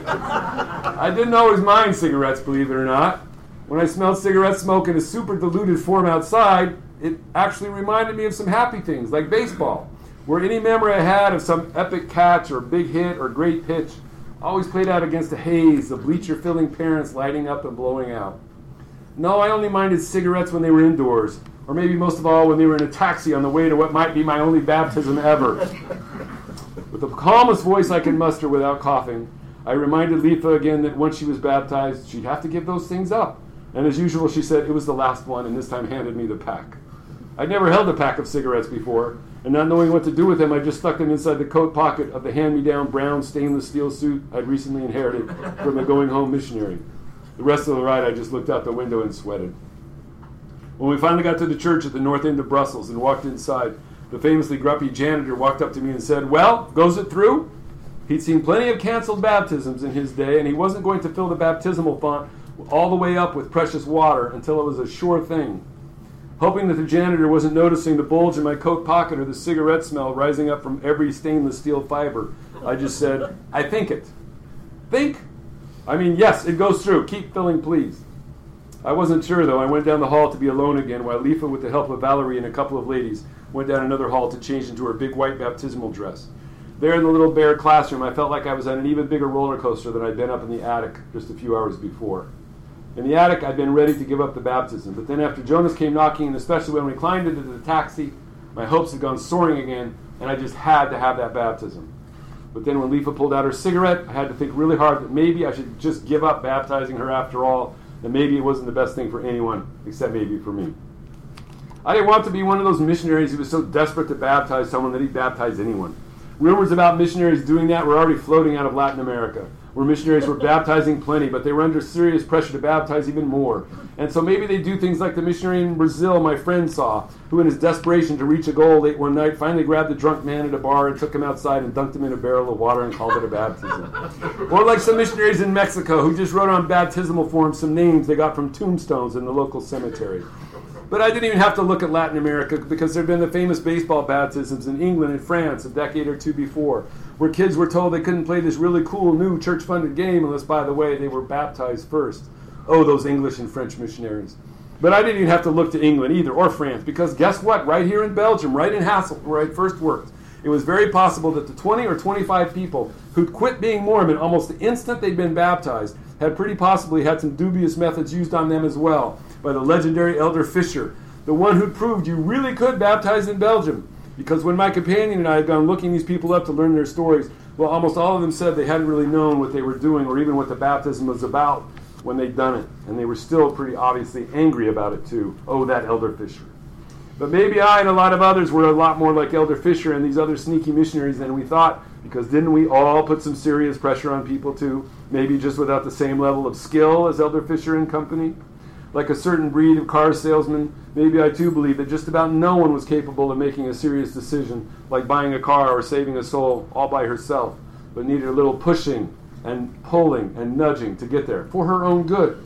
I didn't always mind cigarettes, believe it or not. When I smelled cigarette smoke in a super diluted form outside, it actually reminded me of some happy things, like baseball. where any memory I had of some epic catch or big hit or great pitch always played out against a haze of bleacher-filling parents lighting up and blowing out. No, I only minded cigarettes when they were indoors, or maybe most of all when they were in a taxi on the way to what might be my only baptism ever. With the calmest voice I could muster without coughing, I reminded Leifa again that once she was baptized, she'd have to give those things up. And as usual, she said it was the last one, and this time handed me the pack. I'd never held a pack of cigarettes before, and not knowing what to do with them, I just stuck them inside the coat pocket of the hand-me-down brown stainless steel suit I'd recently inherited from a going-home missionary. The rest of the ride, I just looked out the window and sweated. When we finally got to the church at the north end of Brussels and walked inside, the famously grumpy janitor walked up to me and said, "Well, goes it through?" He'd seen plenty of canceled baptisms in his day, and he wasn't going to fill the baptismal font all the way up with precious water until it was a sure thing. Hoping that the janitor wasn't noticing the bulge in my coat pocket or the cigarette smell rising up from every stainless steel fiber, I just said, "I think it." "Think?" "I mean, yes, it goes through. Keep filling, please." I wasn't sure, though. I went down the hall to be alone again while Leifa, with the help of Valerie and a couple of ladies, went down another hall to change into her big white baptismal dress. There in the little bare classroom, I felt like I was on an even bigger roller coaster than I'd been up in the attic just a few hours before. In the attic, I'd been ready to give up the baptism, but then after Jonas came knocking, and especially when we climbed into the taxi, my hopes had gone soaring again, and I just had to have that baptism. But then when Leifa pulled out her cigarette, I had to think really hard that maybe I should just give up baptizing her after all, and maybe it wasn't the best thing for anyone, except maybe for me. I didn't want to be one of those missionaries who was so desperate to baptize someone that he baptized anyone. Rumors about missionaries doing that were already floating out of Latin America, where missionaries were baptizing plenty, but they were under serious pressure to baptize even more. And so maybe they do things like the missionary in Brazil my friend saw, who in his desperation to reach a goal late one night finally grabbed a drunk man at a bar and took him outside and dunked him in a barrel of water and called it a baptism. Or like some missionaries in Mexico who just wrote on baptismal forms some names they got from tombstones in the local cemetery. But I didn't even have to look at Latin America, because there had been the famous baseball baptisms in England and France a decade or two before, where kids were told they couldn't play this really cool new church-funded game unless, by the way, they were baptized first. Oh, those English and French missionaries. But I didn't even have to look to England either, or France, because guess what? Right here in Belgium, right in Hasselt, where I first worked, it was very possible that the twenty or twenty-five people who'd quit being Mormon almost the instant they'd been baptized had pretty possibly had some dubious methods used on them as well, by the legendary Elder Fisher, the one who proved you really could baptize in Belgium. Because when my companion and I had gone looking these people up to learn their stories, well, almost all of them said they hadn't really known what they were doing or even what the baptism was about when they'd done it. And they were still pretty obviously angry about it, too. Oh, that Elder Fisher. But maybe I and a lot of others were a lot more like Elder Fisher and these other sneaky missionaries than we thought, because didn't we all put some serious pressure on people, too? Maybe just without the same level of skill as Elder Fisher and company? Like a certain breed of car salesman, maybe I too believe that just about no one was capable of making a serious decision, like buying a car or saving a soul all by herself, but needed a little pushing and pulling and nudging to get there, for her own good.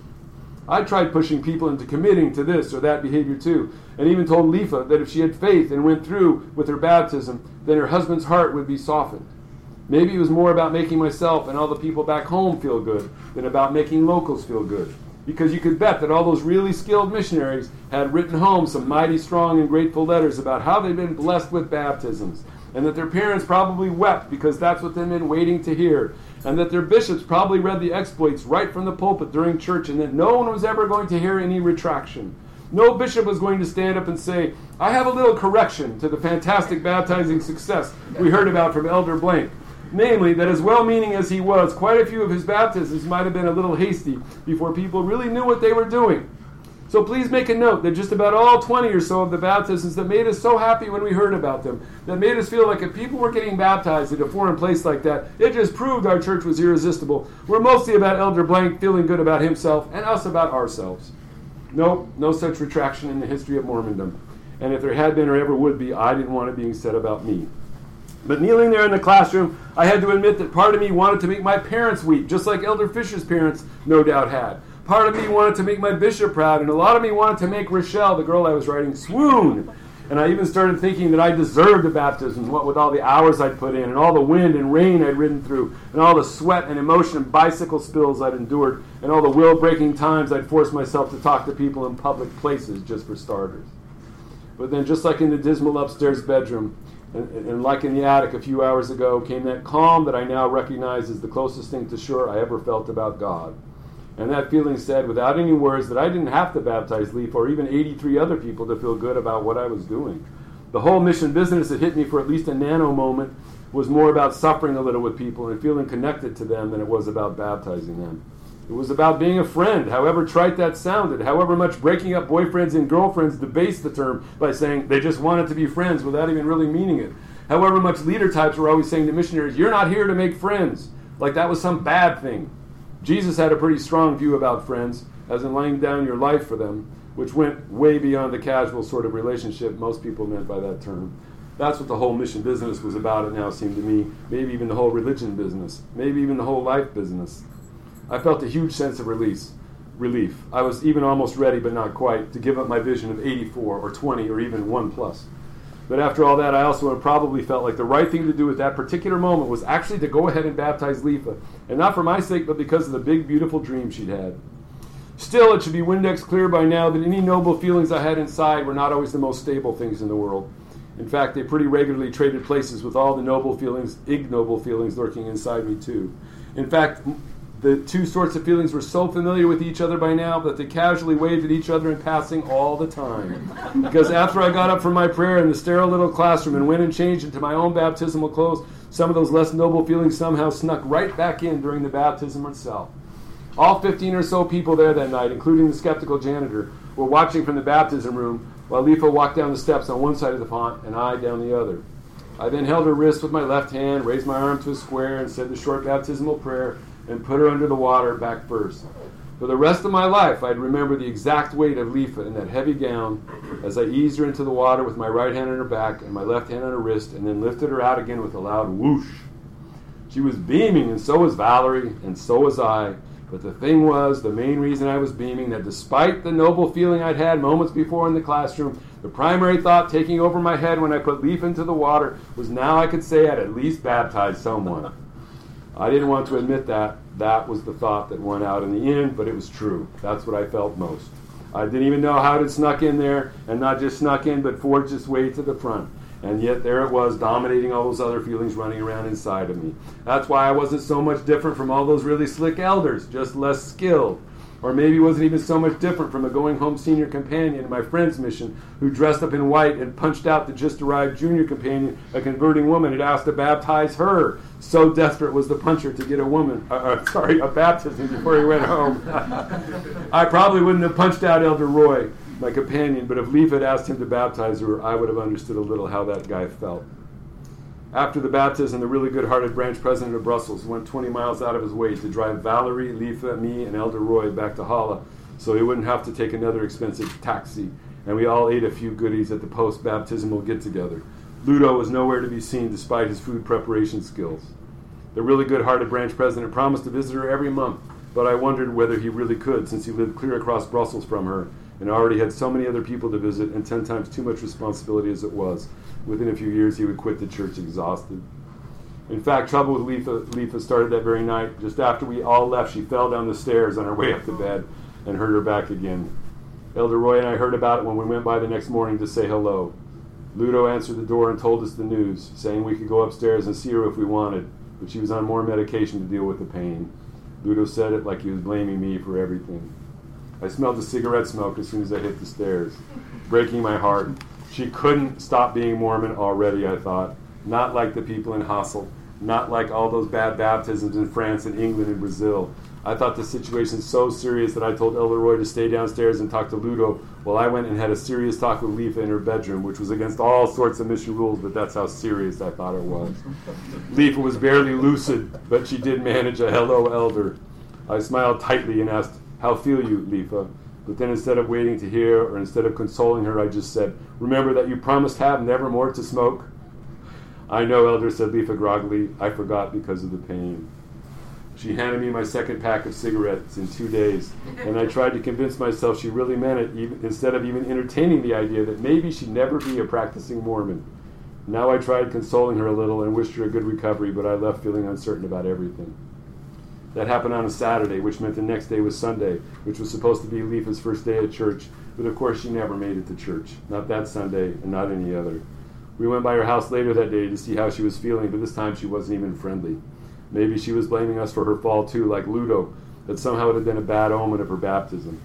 I tried pushing people into committing to this or that behavior too, and even told Leifa that if she had faith and went through with her baptism, then her husband's heart would be softened. Maybe it was more about making myself and all the people back home feel good than about making locals feel good. Because you could bet that all those really skilled missionaries had written home some mighty strong and grateful letters about how they'd been blessed with baptisms, and that their parents probably wept because that's what they'd been waiting to hear, and that their bishops probably read the exploits right from the pulpit during church, and that no one was ever going to hear any retraction. No bishop was going to stand up and say, "I have a little correction to the fantastic baptizing success we heard about from Elder Blank." Namely, that as well-meaning as he was, quite a few of his baptisms might have been a little hasty before people really knew what they were doing. So please make a note that just about all twenty or so of the baptisms that made us so happy when we heard about them, that made us feel like if people were getting baptized at a foreign place like that, it just proved our church was irresistible, were mostly about Elder Blank feeling good about himself and us about ourselves. Nope, no such retraction in the history of Mormondom. And if there had been or ever would be, I didn't want it being said about me. But kneeling there in the classroom, I had to admit that part of me wanted to make my parents weep, just like Elder Fisher's parents no doubt had. Part of me wanted to make my bishop proud, and a lot of me wanted to make Rochelle, the girl I was writing, swoon. And I even started thinking that I deserved a baptism, what with all the hours I'd put in, and all the wind and rain I'd ridden through, and all the sweat and emotion and bicycle spills I'd endured, and all the will-breaking times I'd forced myself to talk to people in public places, just for starters. But then, just like in the dismal upstairs bedroom, And, and like in the attic a few hours ago came that calm that I now recognize as the closest thing to sure I ever felt about God. And that feeling said, without any words, that I didn't have to baptize Leif or even eighty-three other people to feel good about what I was doing. The whole mission business that hit me for at least a nano moment was more about suffering a little with people and feeling connected to them than it was about baptizing them. It was about being a friend, however trite that sounded, however much breaking up boyfriends and girlfriends debased the term by saying they just wanted to be friends without even really meaning it. However much leader types were always saying to missionaries, you're not here to make friends, like that was some bad thing. Jesus had a pretty strong view about friends, as in laying down your life for them, which went way beyond the casual sort of relationship most people meant by that term. That's what the whole mission business was about, it now seemed to me. Maybe even the whole religion business. Maybe even the whole life business. I felt a huge sense of release, relief. I was even almost ready, but not quite, to give up my vision of eighty-four or twenty or even one plus. But after all that, I also probably felt like the right thing to do at that particular moment was actually to go ahead and baptize Leifa, and not for my sake, but because of the big, beautiful dream she'd had. Still, it should be Windex clear by now that any noble feelings I had inside were not always the most stable things in the world. In fact, they pretty regularly traded places with all the noble feelings, ignoble feelings lurking inside me too. In fact, the two sorts of feelings were so familiar with each other by now that they casually waved at each other in passing all the time. Because after I got up from my prayer in the sterile little classroom and went and changed into my own baptismal clothes, some of those less noble feelings somehow snuck right back in during the baptism itself. All fifteen or so people there that night, including the skeptical janitor, were watching from the baptism room while Leifa walked down the steps on one side of the pond and I down the other. I then held her wrist with my left hand, raised my arm to a square, and said the short baptismal prayer and put her under the water back first. For the rest of my life, I'd remember the exact weight of Leifa in that heavy gown as I eased her into the water with my right hand on her back and my left hand on her wrist and then lifted her out again with a loud whoosh. She was beaming, and so was Valerie, and so was I. But the thing was, the main reason I was beaming, that despite the noble feeling I'd had moments before in the classroom, the primary thought taking over my head when I put Leifa into the water was now I could say I'd at least baptized someone. I didn't want to admit that. That was the thought that won out in the end, but it was true. That's what I felt most. I didn't even know how it snuck in there, and not just snuck in, but forged its way to the front. And yet there it was, dominating all those other feelings running around inside of me. That's why I wasn't so much different from all those really slick elders, just less skilled. Or maybe wasn't even so much different from a going-home senior companion in my friend's mission who dressed up in white and punched out the just-arrived junior companion, a converting woman had asked to baptize her. So desperate was the puncher to get a woman, uh, uh, sorry, a baptism before he went home. I probably wouldn't have punched out Elder Roy, my companion, but if Leifa had asked him to baptize her, I would have understood a little how that guy felt. After the baptism, the really good-hearted branch president of Brussels went twenty miles out of his way to drive Valerie, Leifa, me, and Elder Roy back to Halle so he wouldn't have to take another expensive taxi, and we all ate a few goodies at the post-baptismal get-together. Ludo was nowhere to be seen despite his food preparation skills. The really good-hearted branch president promised to visit her every month, but I wondered whether he really could since he lived clear across Brussels from her and already had so many other people to visit and ten times too much responsibility as it was. Within a few years, he would quit the church exhausted. In fact, trouble with Leifa, Leifa started that very night. Just after we all left, she fell down the stairs on her way up to bed and hurt her back again. Elder Roy and I heard about it when we went by the next morning to say hello. Ludo answered the door and told us the news, saying we could go upstairs and see her if we wanted, but she was on more medication to deal with the pain. Ludo said it like he was blaming me for everything. I smelled the cigarette smoke as soon as I hit the stairs, breaking my heart. She couldn't stop being Mormon already, I thought. Not like the people in Hasselt. Not like all those bad baptisms in France and England and Brazil. I thought the situation so serious that I told Elder Roy to stay downstairs and talk to Ludo while I went and had a serious talk with Leifa in her bedroom, which was against all sorts of mission rules, but that's how serious I thought it was. Leifa was barely lucid, but she did manage a hello, Elder. I smiled tightly and asked, "How feel you, Leifa?" But then instead of waiting to hear, or instead of consoling her, I just said, "Remember that you promised have never more to smoke." "I know, Elder," said Leifa groggily. "I forgot because of the pain." She handed me my second pack of cigarettes in two days, and I tried to convince myself she really meant it, even, instead of even entertaining the idea that maybe she'd never be a practicing Mormon. Now I tried consoling her a little and wished her a good recovery, but I left feeling uncertain about everything. That happened on a Saturday, which meant the next day was Sunday, which was supposed to be Leifa's first day at church, but of course she never made it to church. Not that Sunday, and not any other. We went by her house later that day to see how she was feeling, but this time she wasn't even friendly. Maybe she was blaming us for her fall too, like Ludo, that somehow it had been a bad omen of her baptism.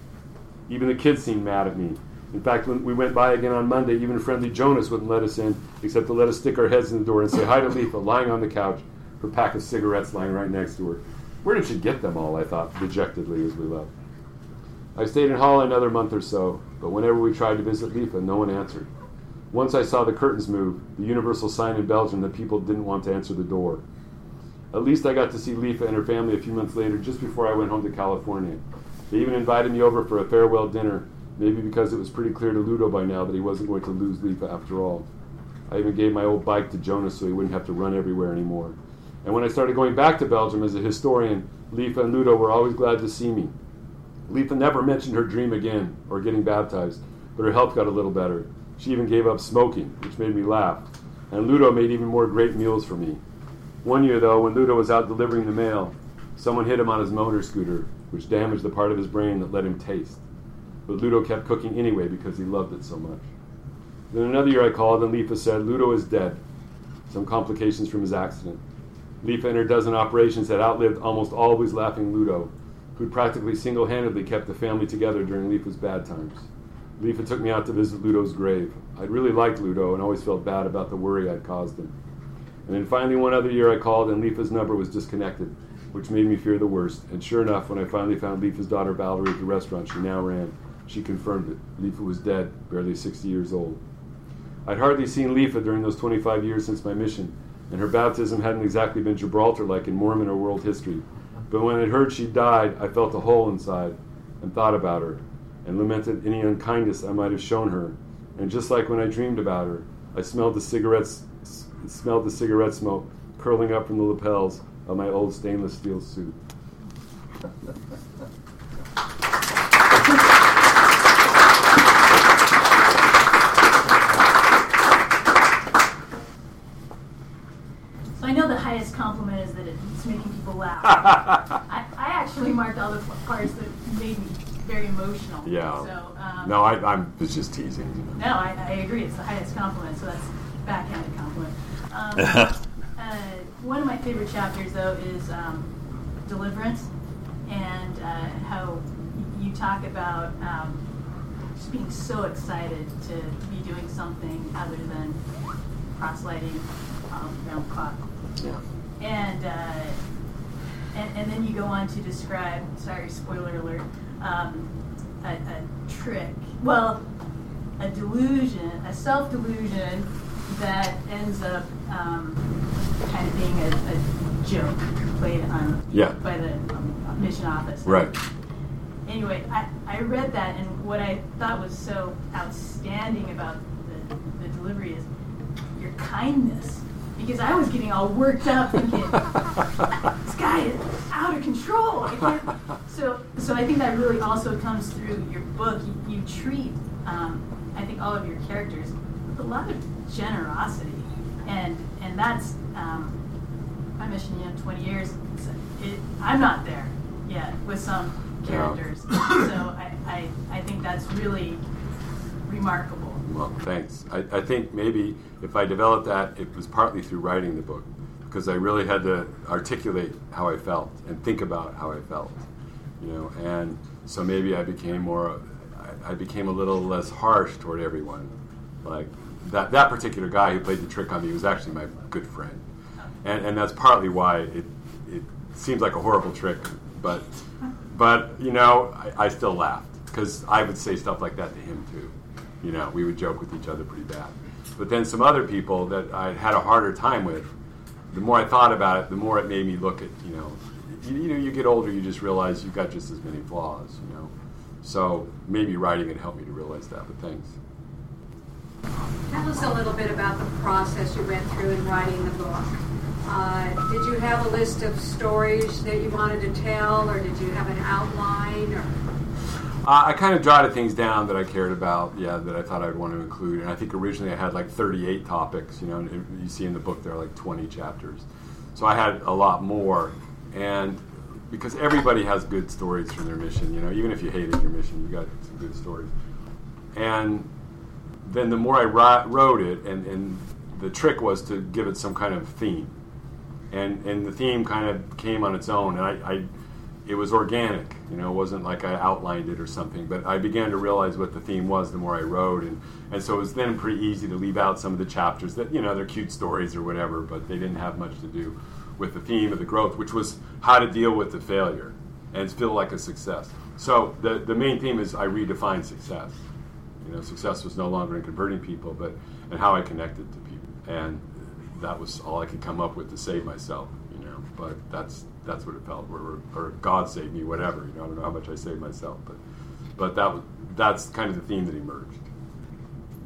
Even the kids seemed mad at me. In fact, when we went by again on Monday, even friendly Jonas wouldn't let us in, except to let us stick our heads in the door and say hi to Leifa, lying on the couch, her pack of cigarettes lying right next to her. Where did she get them all, I thought, dejectedly as we left. I stayed in Hall another month or so, but whenever we tried to visit Leifa, no one answered. Once I saw the curtains move, the universal sign in Belgium that people didn't want to answer the door. At least I got to see Leifa and her family a few months later, just before I went home to California. They even invited me over for a farewell dinner, maybe because it was pretty clear to Ludo by now that he wasn't going to lose Leifa after all. I even gave my old bike to Jonas so he wouldn't have to run everywhere anymore. And when I started going back to Belgium as a historian, Leifa and Ludo were always glad to see me. Leifa never mentioned her dream again, or getting baptized, but her health got a little better. She even gave up smoking, which made me laugh. And Ludo made even more great meals for me. One year, though, when Ludo was out delivering the mail, someone hit him on his motor scooter, which damaged the part of his brain that let him taste. But Ludo kept cooking anyway because he loved it so much. Then another year I called, and Leifa said, Ludo is dead. Some complications from his accident. Leifa and her dozen operations had outlived almost always laughing Ludo, who'd practically single-handedly kept the family together during Leifa's bad times. Leifa took me out to visit Ludo's grave. I'd really liked Ludo and always felt bad about the worry I'd caused him. And then finally one other year I called, and Leifa's number was disconnected, which made me fear the worst. And sure enough, when I finally found Leifa's daughter Valerie at the restaurant she now ran, she confirmed it. Leifa was dead, barely sixty years old. I'd hardly seen Leifa during those twenty-five years since my mission, and her baptism hadn't exactly been Gibraltar-like in Mormon or world history. But when I'd heard she died, I felt a hole inside and thought about her and lamented any unkindness I might have shown her. And just like when I dreamed about her, I smelled the cigarettes smelled the cigarette smoke curling up from the lapels of my old stainless steel suit. So I know the highest compliment is that it's making people laugh. I, I actually marked all the parts that made me very emotional. Yeah. So, um, no, I, I'm was just teasing. You know. No, I, I agree. It's the highest compliment, so that's a backhanded compliment. Um, uh, one of my favorite chapters, though, is um, Deliverance, and uh, how you talk about um, just being so excited to be doing something other than proselyting um, around the clock. Yeah. And, uh, and, and then you go on to describe, sorry, spoiler alert, Um, a, a trick, well, a delusion, a self-delusion that ends up um, kind of being a, a joke played on yeah. by the um, mission office. Right. Anyway, I, I read that, and what I thought was so outstanding about the, the delivery is your kindness, because I was getting all worked up thinking, this guy is out of control. I can't. So so I think that really also comes through your book. You, you treat, um, I think, all of your characters with a lot of generosity. And and that's, um, my mission, you know, twenty years. So it, I'm not there yet with some characters. No. So I, I, I think that's really remarkable. Well, thanks. I, I think maybe if I developed that, it was partly through writing the book, because I really had to articulate how I felt and think about how I felt, you know. And so maybe I became more, I, I became a little less harsh toward everyone. Like that that particular guy who played the trick on me was actually my good friend, and and that's partly why it it seems like a horrible trick, but but you know I, I still laughed because I would say stuff like that to him too. You know, we would joke with each other pretty bad. But then some other people that I had a harder time with, the more I thought about it, the more it made me look at, you know, you, you know, you get older, you just realize you've got just as many flaws, you know. So maybe writing it helped me to realize that, but thanks. Tell us a little bit about the process you went through in writing the book. Uh, did you have a list of stories that you wanted to tell, or did you have an outline, or... Uh, I kind of jotted things down that I cared about, yeah, that I thought I'd want to include. And I think originally I had like thirty-eight topics, you know, and you see in the book there are like twenty chapters. So I had a lot more. And because everybody has good stories from their mission, you know, even if you hated your mission, you got some good stories. And then the more I ri- wrote it, and, and the trick was to give it some kind of theme, and and the theme kind of came on its own, and I, I it was organic, you know, it wasn't like I outlined it or something, but I began to realize what the theme was the more I wrote, and, and so it was then pretty easy to leave out some of the chapters that, you know, they're cute stories or whatever, but they didn't have much to do with the theme of the growth, which was how to deal with the failure and feel like a success. So the, the main theme is I redefined success. You know, success was no longer in converting people, but and how I connected to people. And that was all I could come up with to save myself, you know, but that's that's what it felt, or, or God saved me, whatever, you know, I don't know how much I saved myself, but but that was, that's kind of the theme that emerged.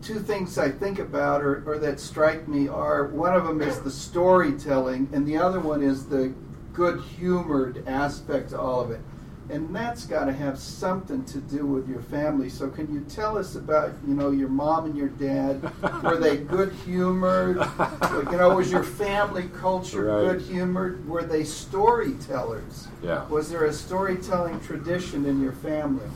Two things I think about or, or that strike me are, one of them is the storytelling, and the other one is the good-humored aspect to all of it. And that's got to have something to do with your family. So can you tell us about, you know, your mom and your dad? Were they good-humored? Like, you know, was your family culture right. good-humored? Were they storytellers? Yeah. Was there a storytelling tradition in your family?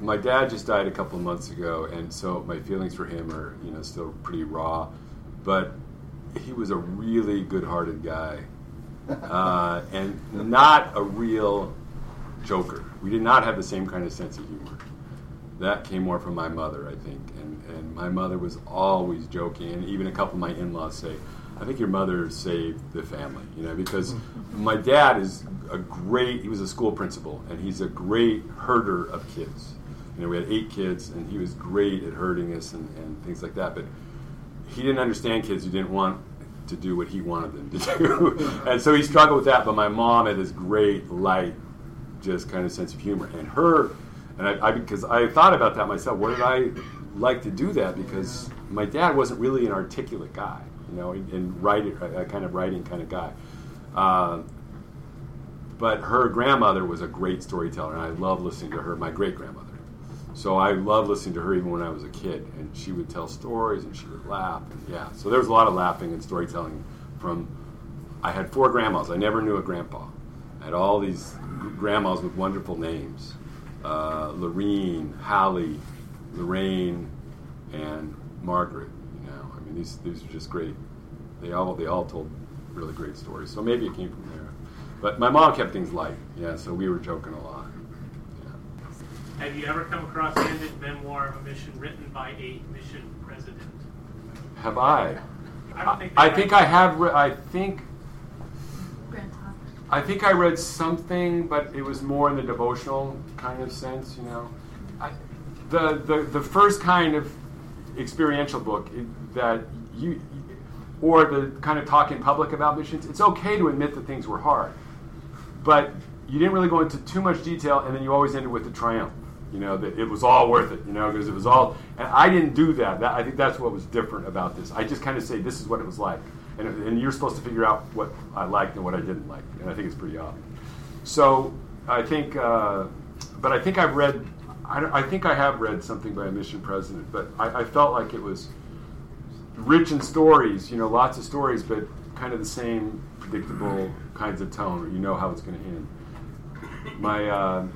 My dad just died a couple of months ago, and so my feelings for him are, you know, still pretty raw. But he was a really good-hearted guy, uh, and not a real joker. We did not have the same kind of sense of humor. That came more from my mother, I think. And, and my mother was always joking, and even a couple of my in-laws say, I think your mother saved the family, you know, because my dad is a great, he was a school principal, and he's a great herder of kids. You know, we had eight kids, and he was great at herding us and, and things like that, but he didn't understand kids who didn't want to do what he wanted them to do. And so he struggled with that, but my mom had this great, light, just kind of sense of humor. And her, and I, I because I thought about that myself, what did I like to do that? Because my dad wasn't really an articulate guy, you know, and, and writing, a kind of writing kind of guy. Uh, but her grandmother was a great storyteller, and I loved listening to her, my great-grandmother. So I loved listening to her even when I was a kid, and she would tell stories, and she would laugh, and yeah. So there was a lot of laughing and storytelling from, I had four grandmas. I never knew a grandpa. I had all these grandmas with wonderful names. Uh, Lorene, Hallie, Lorraine, and Margaret, you know. I mean, these these are just great. They all they all told really great stories. So maybe it came from there. But my mom kept things light, yeah, so we were joking a lot. Have you ever come across an ended memoir of a mission written by a mission president? Have I? I, don't think, I think I have. Re- I think. I think I read something, but it was more in the devotional kind of sense, you know. I, the the the first kind of experiential book that you, or the kind of talk in public about missions. It's okay to admit that things were hard, but you didn't really go into too much detail, and then you always ended with the triumph. You know, that it was all worth it, you know, because it was all, and I didn't do that. that. I think that's what was different about this. I just kind of say, this is what it was like. And, and you're supposed to figure out what I liked and what I didn't like. And I think it's pretty obvious. So I think, uh, but I think I've read, I, don't, I think I have read something by a mission president, but I, I felt like it was rich in stories, you know, lots of stories, but kind of the same predictable kinds of tone, where you know how it's going to end. My uh,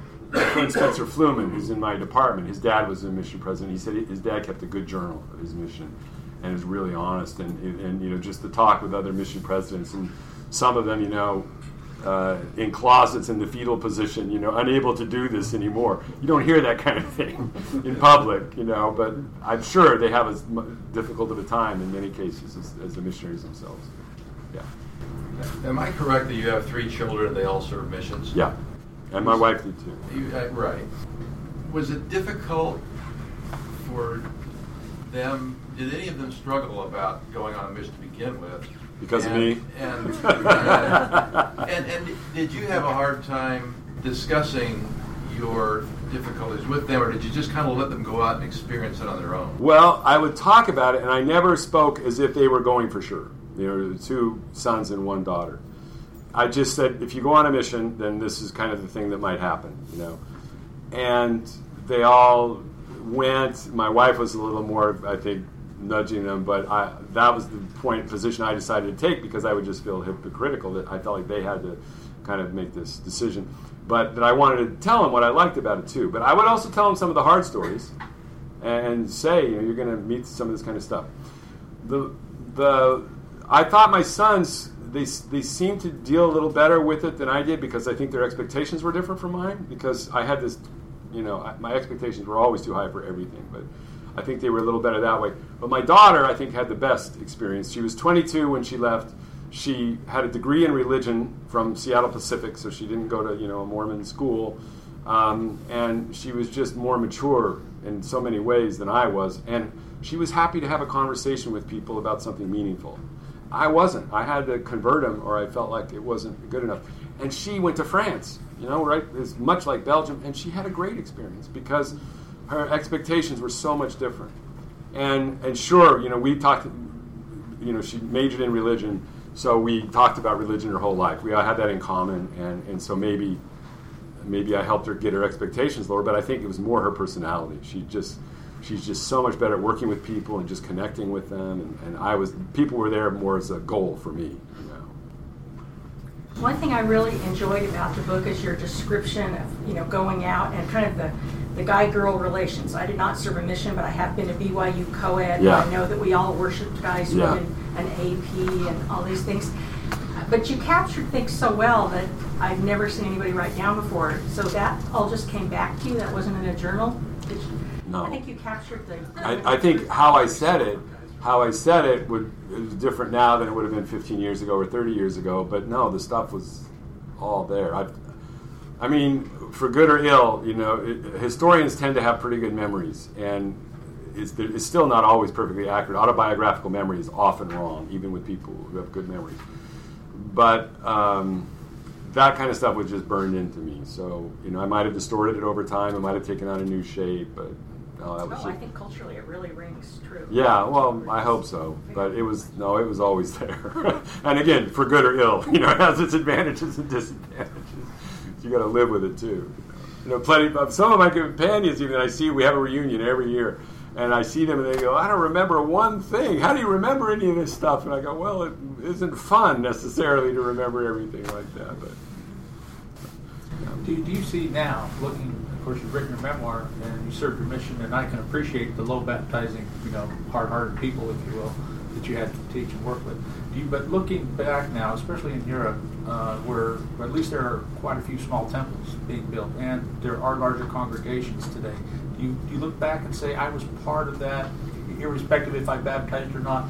friend Spencer Fluman, who's in my department, his dad was a mission president. He said his dad kept a good journal of his mission and was really honest. And, and you know, just the talk with other mission presidents, and some of them, you know, uh, in closets in the fetal position, you know, unable to do this anymore. You don't hear that kind of thing in public, you know, but I'm sure they have as difficult of a time in many cases as, as the missionaries themselves. Yeah. Am I correct that you have three children and they all serve missions? Yeah. And my wife did too. You, uh, right. Was it difficult for them? Did any of them struggle about going on a mission to begin with? Because and, of me. And, uh, and and did you have a hard time discussing your difficulties with them, or did you just kind of let them go out and experience it on their own? Well, I would talk about it, and I never spoke as if they were going for sure. There were two sons and one daughter. I just said, if you go on a mission, then this is kind of the thing that might happen, you know. And they all went. My wife was a little more, I think, nudging them, but I, that was the point position I decided to take, because I would just feel hypocritical that I felt like they had to kind of make this decision. But that I wanted to tell them what I liked about it, too. But I would also tell them some of the hard stories and say, you know, you're going to meet some of this kind of stuff. the the I thought my sons they they seemed to deal a little better with it than I did, because I think their expectations were different from mine, because I had this, you know, my expectations were always too high for everything, but I think they were a little better that way. But my daughter, I think, had the best experience. She was twenty-two when she left. She had a degree in religion from Seattle Pacific, so she didn't go to, you know, a Mormon school. Um, and she was just more mature in so many ways than I was. And she was happy to have a conversation with people about something meaningful. I wasn't. I had to convert them, or I felt like it wasn't good enough. And she went to France, you know, right? It's much like Belgium. And she had a great experience because her expectations were so much different. And and sure, you know, we talked, you know, she majored in religion, so we talked about religion her whole life. We all had that in common, and, and so maybe maybe I helped her get her expectations lower, but I think it was more her personality. She just she's just so much better at working with people and just connecting with them, and, and I was people were there more as a goal for me, you know. One thing I really enjoyed about the book is your description of, you know, going out and kind of the the guy-girl relations. I did not serve a mission, but I have been to B Y U co-ed. Yeah. I know that we all worshiped guys, yeah, women, and A P, and all these things. But you captured things so well that I've never seen anybody write down before. So that all just came back to you? That wasn't in a journal? Did you, no. I think you captured the... I, I think how I said it, how I said it, would, it was different now than it would have been fifteen years ago or thirty years ago. But no, the stuff was all there. I, I mean... For good or ill, you know, it, historians tend to have pretty good memories, and it's, it's still not always perfectly accurate. Autobiographical memory is often wrong, even with people who have good memories. But um, that kind of stuff was just burned into me. So, you know, I might have distorted it over time. I might have taken on a new shape, but no, that was. Oh, I think culturally it really rings true. Yeah, well, I hope so. But it was no, it was always there. And again, for good or ill, you know, it has its advantages and disadvantages. You got to live with it too. You know, plenty of some of my companions, even I see, we have a reunion every year, and I see them and they go, "I don't remember one thing. How do you remember any of this stuff?" And I go, "Well, it isn't fun necessarily to remember everything like that." But you know. do, do you see now, looking, of course, you've written your memoir and you served your mission, and I can appreciate the low baptizing, you know, hard-hearted people, if you will, that you had to teach and work with. Do you, but looking back now, especially in Europe, uh, where at least there are quite a few small temples being built, and there are larger congregations today, do you, do you look back and say, I was part of that, irrespective if I baptized or not,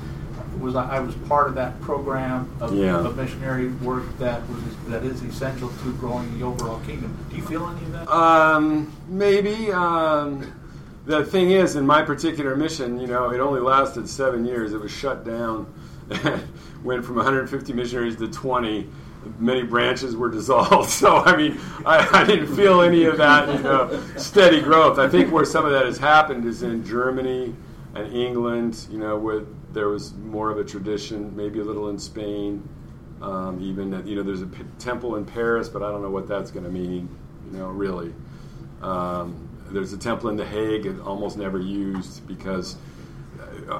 was I, I was part of that program of, yeah. of missionary work that was that is essential to growing the overall kingdom? Do you feel any of that? Um, maybe. Um... The thing is, in my particular mission, you know, it only lasted seven years. It was shut down. Went from one hundred fifty missionaries to twenty. Many branches were dissolved. So, I mean, I, I didn't feel any of that, you know, steady growth. I think where some of that has happened is in Germany and England, you know, where there was more of a tradition, maybe a little in Spain. Um, even, you know, there's a p- temple in Paris, but I don't know what that's going to mean, you know, really. Um There's a temple in The Hague, almost never used, because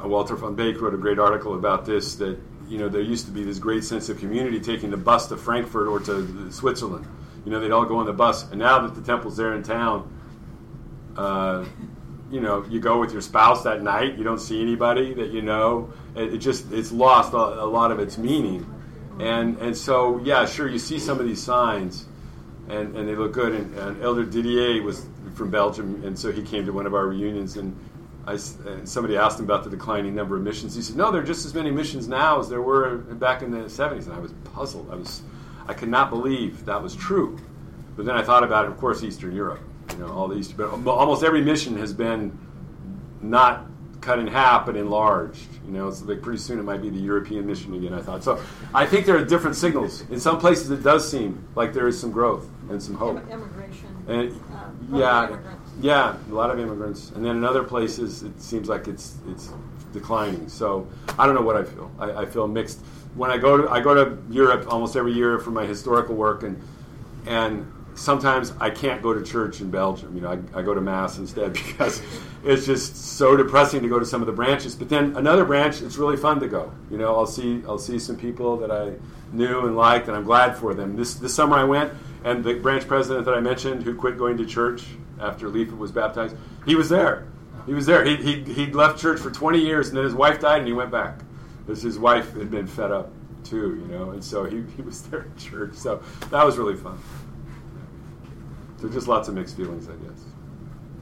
Walter von Beek wrote a great article about this, that, you know, there used to be this great sense of community taking the bus to Frankfurt or to Switzerland. You know, they'd all go on the bus. And now that the temple's there in town, uh, you know, you go with your spouse that night. You don't see anybody that you know. It, it just, it's lost a, a lot of its meaning. And, and so, yeah, sure, you see some of these signs, and, and they look good. And, and Elder Didier was from Belgium, and so he came to one of our reunions, and, I, and somebody asked him about the declining number of missions. He said, no, there are just as many missions now as there were back in the seventies, and I was puzzled. I was, I could not believe that was true. But then I thought about it, of course, Eastern Europe, you know, all the Eastern, but almost every mission has been not cut in half, but enlarged, you know, so like pretty soon it might be the European mission again, I thought. So I think there are different signals. In some places it does seem like there is some growth and some hope. Immigration. And, Yeah, yeah, a lot of immigrants, and then in other places it seems like it's it's declining. So I don't know what I feel. I, I feel mixed. When I go to I go to Europe almost every year for my historical work, and and sometimes I can't go to church in Belgium. You know, I, I go to mass instead because it's just so depressing to go to some of the branches. But then another branch, it's really fun to go. You know, I'll see I'll see some people that I knew and liked, and I'm glad for them. This this summer I went. And the branch president that I mentioned, who quit going to church after Leifa was baptized, he was there. He was there. He he he'd left church for twenty years, and then his wife died, and he went back. This, his wife had been fed up too, you know, and so he, he was there at church. So that was really fun. So just lots of mixed feelings, I guess.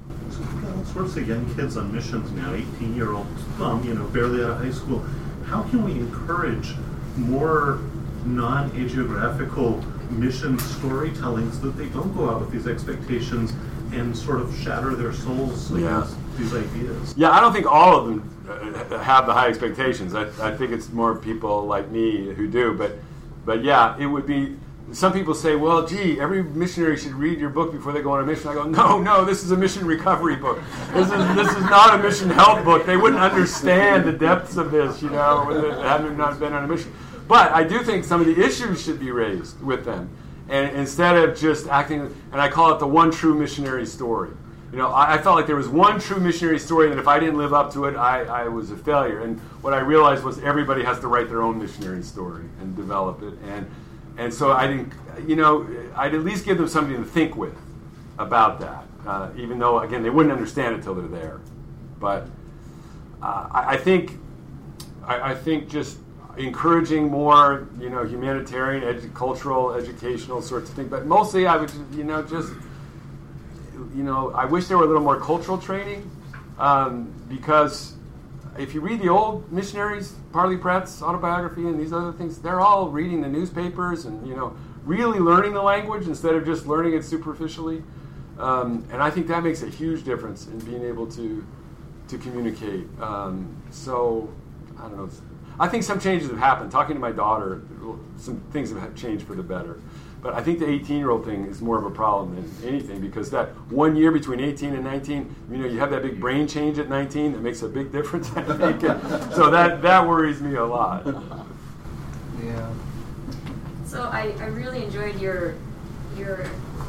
There's all sorts of young kids on missions now, eighteen-year-olds, um, you know, barely out of high school. How can we encourage more non-ageographical mission storytelling so that they don't go out with these expectations and sort of shatter their souls against yeah. these ideas? Yeah, I don't think all of them have the high expectations. I, I think it's more people like me who do. But, but yeah, it would be... Some people say, well, gee, every missionary should read your book before they go on a mission. I go, no, no, this is a mission recovery book. This is this is not a mission help book. They wouldn't understand the depths of this, you know, if they hadn't not been on a mission. But I do think some of the issues should be raised with them. And instead of just acting, and I call it the one true missionary story. You know, I, I felt like there was one true missionary story that if I didn't live up to it, I, I was a failure. And what I realized was everybody has to write their own missionary story and develop it. And And so I didn't, you know, I'd at least give them something to think with about that, uh, even though, again, they wouldn't understand it till they're there. But uh, I, I think, I, I think just encouraging more, you know, humanitarian, edu- cultural, educational sorts of things. But mostly, I would, you know, just, you know, I wish there were a little more cultural training, um, because if you read the old missionaries, Parley Pratt's autobiography and these other things, they're all reading the newspapers and, you know, really learning the language instead of just learning it superficially. Um, and I think that makes a huge difference in being able to to communicate. Um, so, I don't know. I think some changes have happened. Talking to my daughter, some things have changed for the better. But I think the eighteen-year-old thing is more of a problem than anything, because that one year between eighteen and nineteen, you know, you have that big brain change at nineteen that makes a big difference, I think. So that, that worries me a lot. Yeah. So I, I really enjoyed your your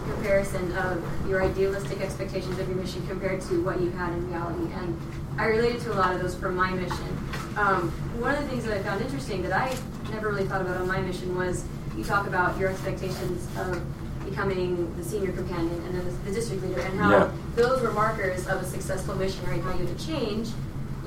comparison of your idealistic expectations of your mission compared to what you had in reality. And I related to a lot of those from my mission. Um, one of the things that I found interesting that I never really thought about on my mission was you talk about your expectations of becoming the senior companion and then the district leader, and how yeah. those were markers of a successful missionary, and how you had to change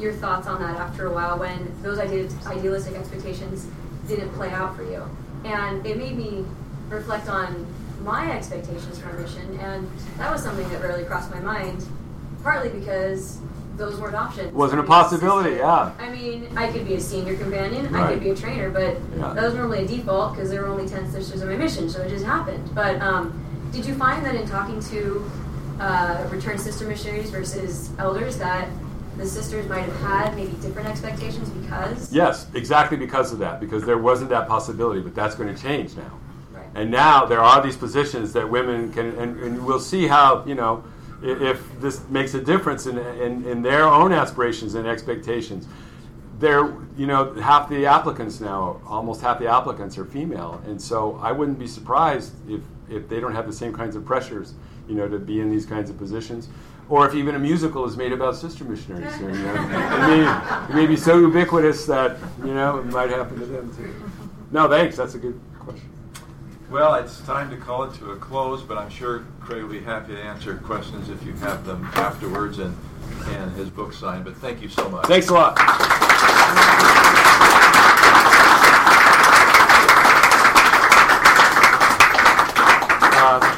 your thoughts on that after a while when those idealistic expectations didn't play out for you. And it made me reflect on my expectations for a mission, and that was something that rarely crossed my mind, partly because those weren't options. Wasn't a possibility, yeah. I mean, I could be a senior companion, right. I could be a trainer, but yeah. that was normally a default because there were only ten sisters on my mission, so it just happened. But um, did you find that in talking to uh, returned sister missionaries versus elders that the sisters might have had maybe different expectations because? Yes, exactly because of that, because there wasn't that possibility, but that's going to change now. Right. And now there are these positions that women can, and, and we'll see how, you know, if this makes a difference in, in, in their own aspirations and expectations. They're, you know, half the applicants now, almost half the applicants are female. And so I wouldn't be surprised if, if they don't have the same kinds of pressures, you know, to be in these kinds of positions. Or if even a musical is made about sister missionaries. You know, it, may, it may be so ubiquitous that, you know, it might happen to them too. No, thanks. That's a good question. Well, it's time to call it to a close, but I'm sure Craig will be happy to answer questions if you have them afterwards, and, and his book signed. But thank you so much. Thanks a lot. Uh,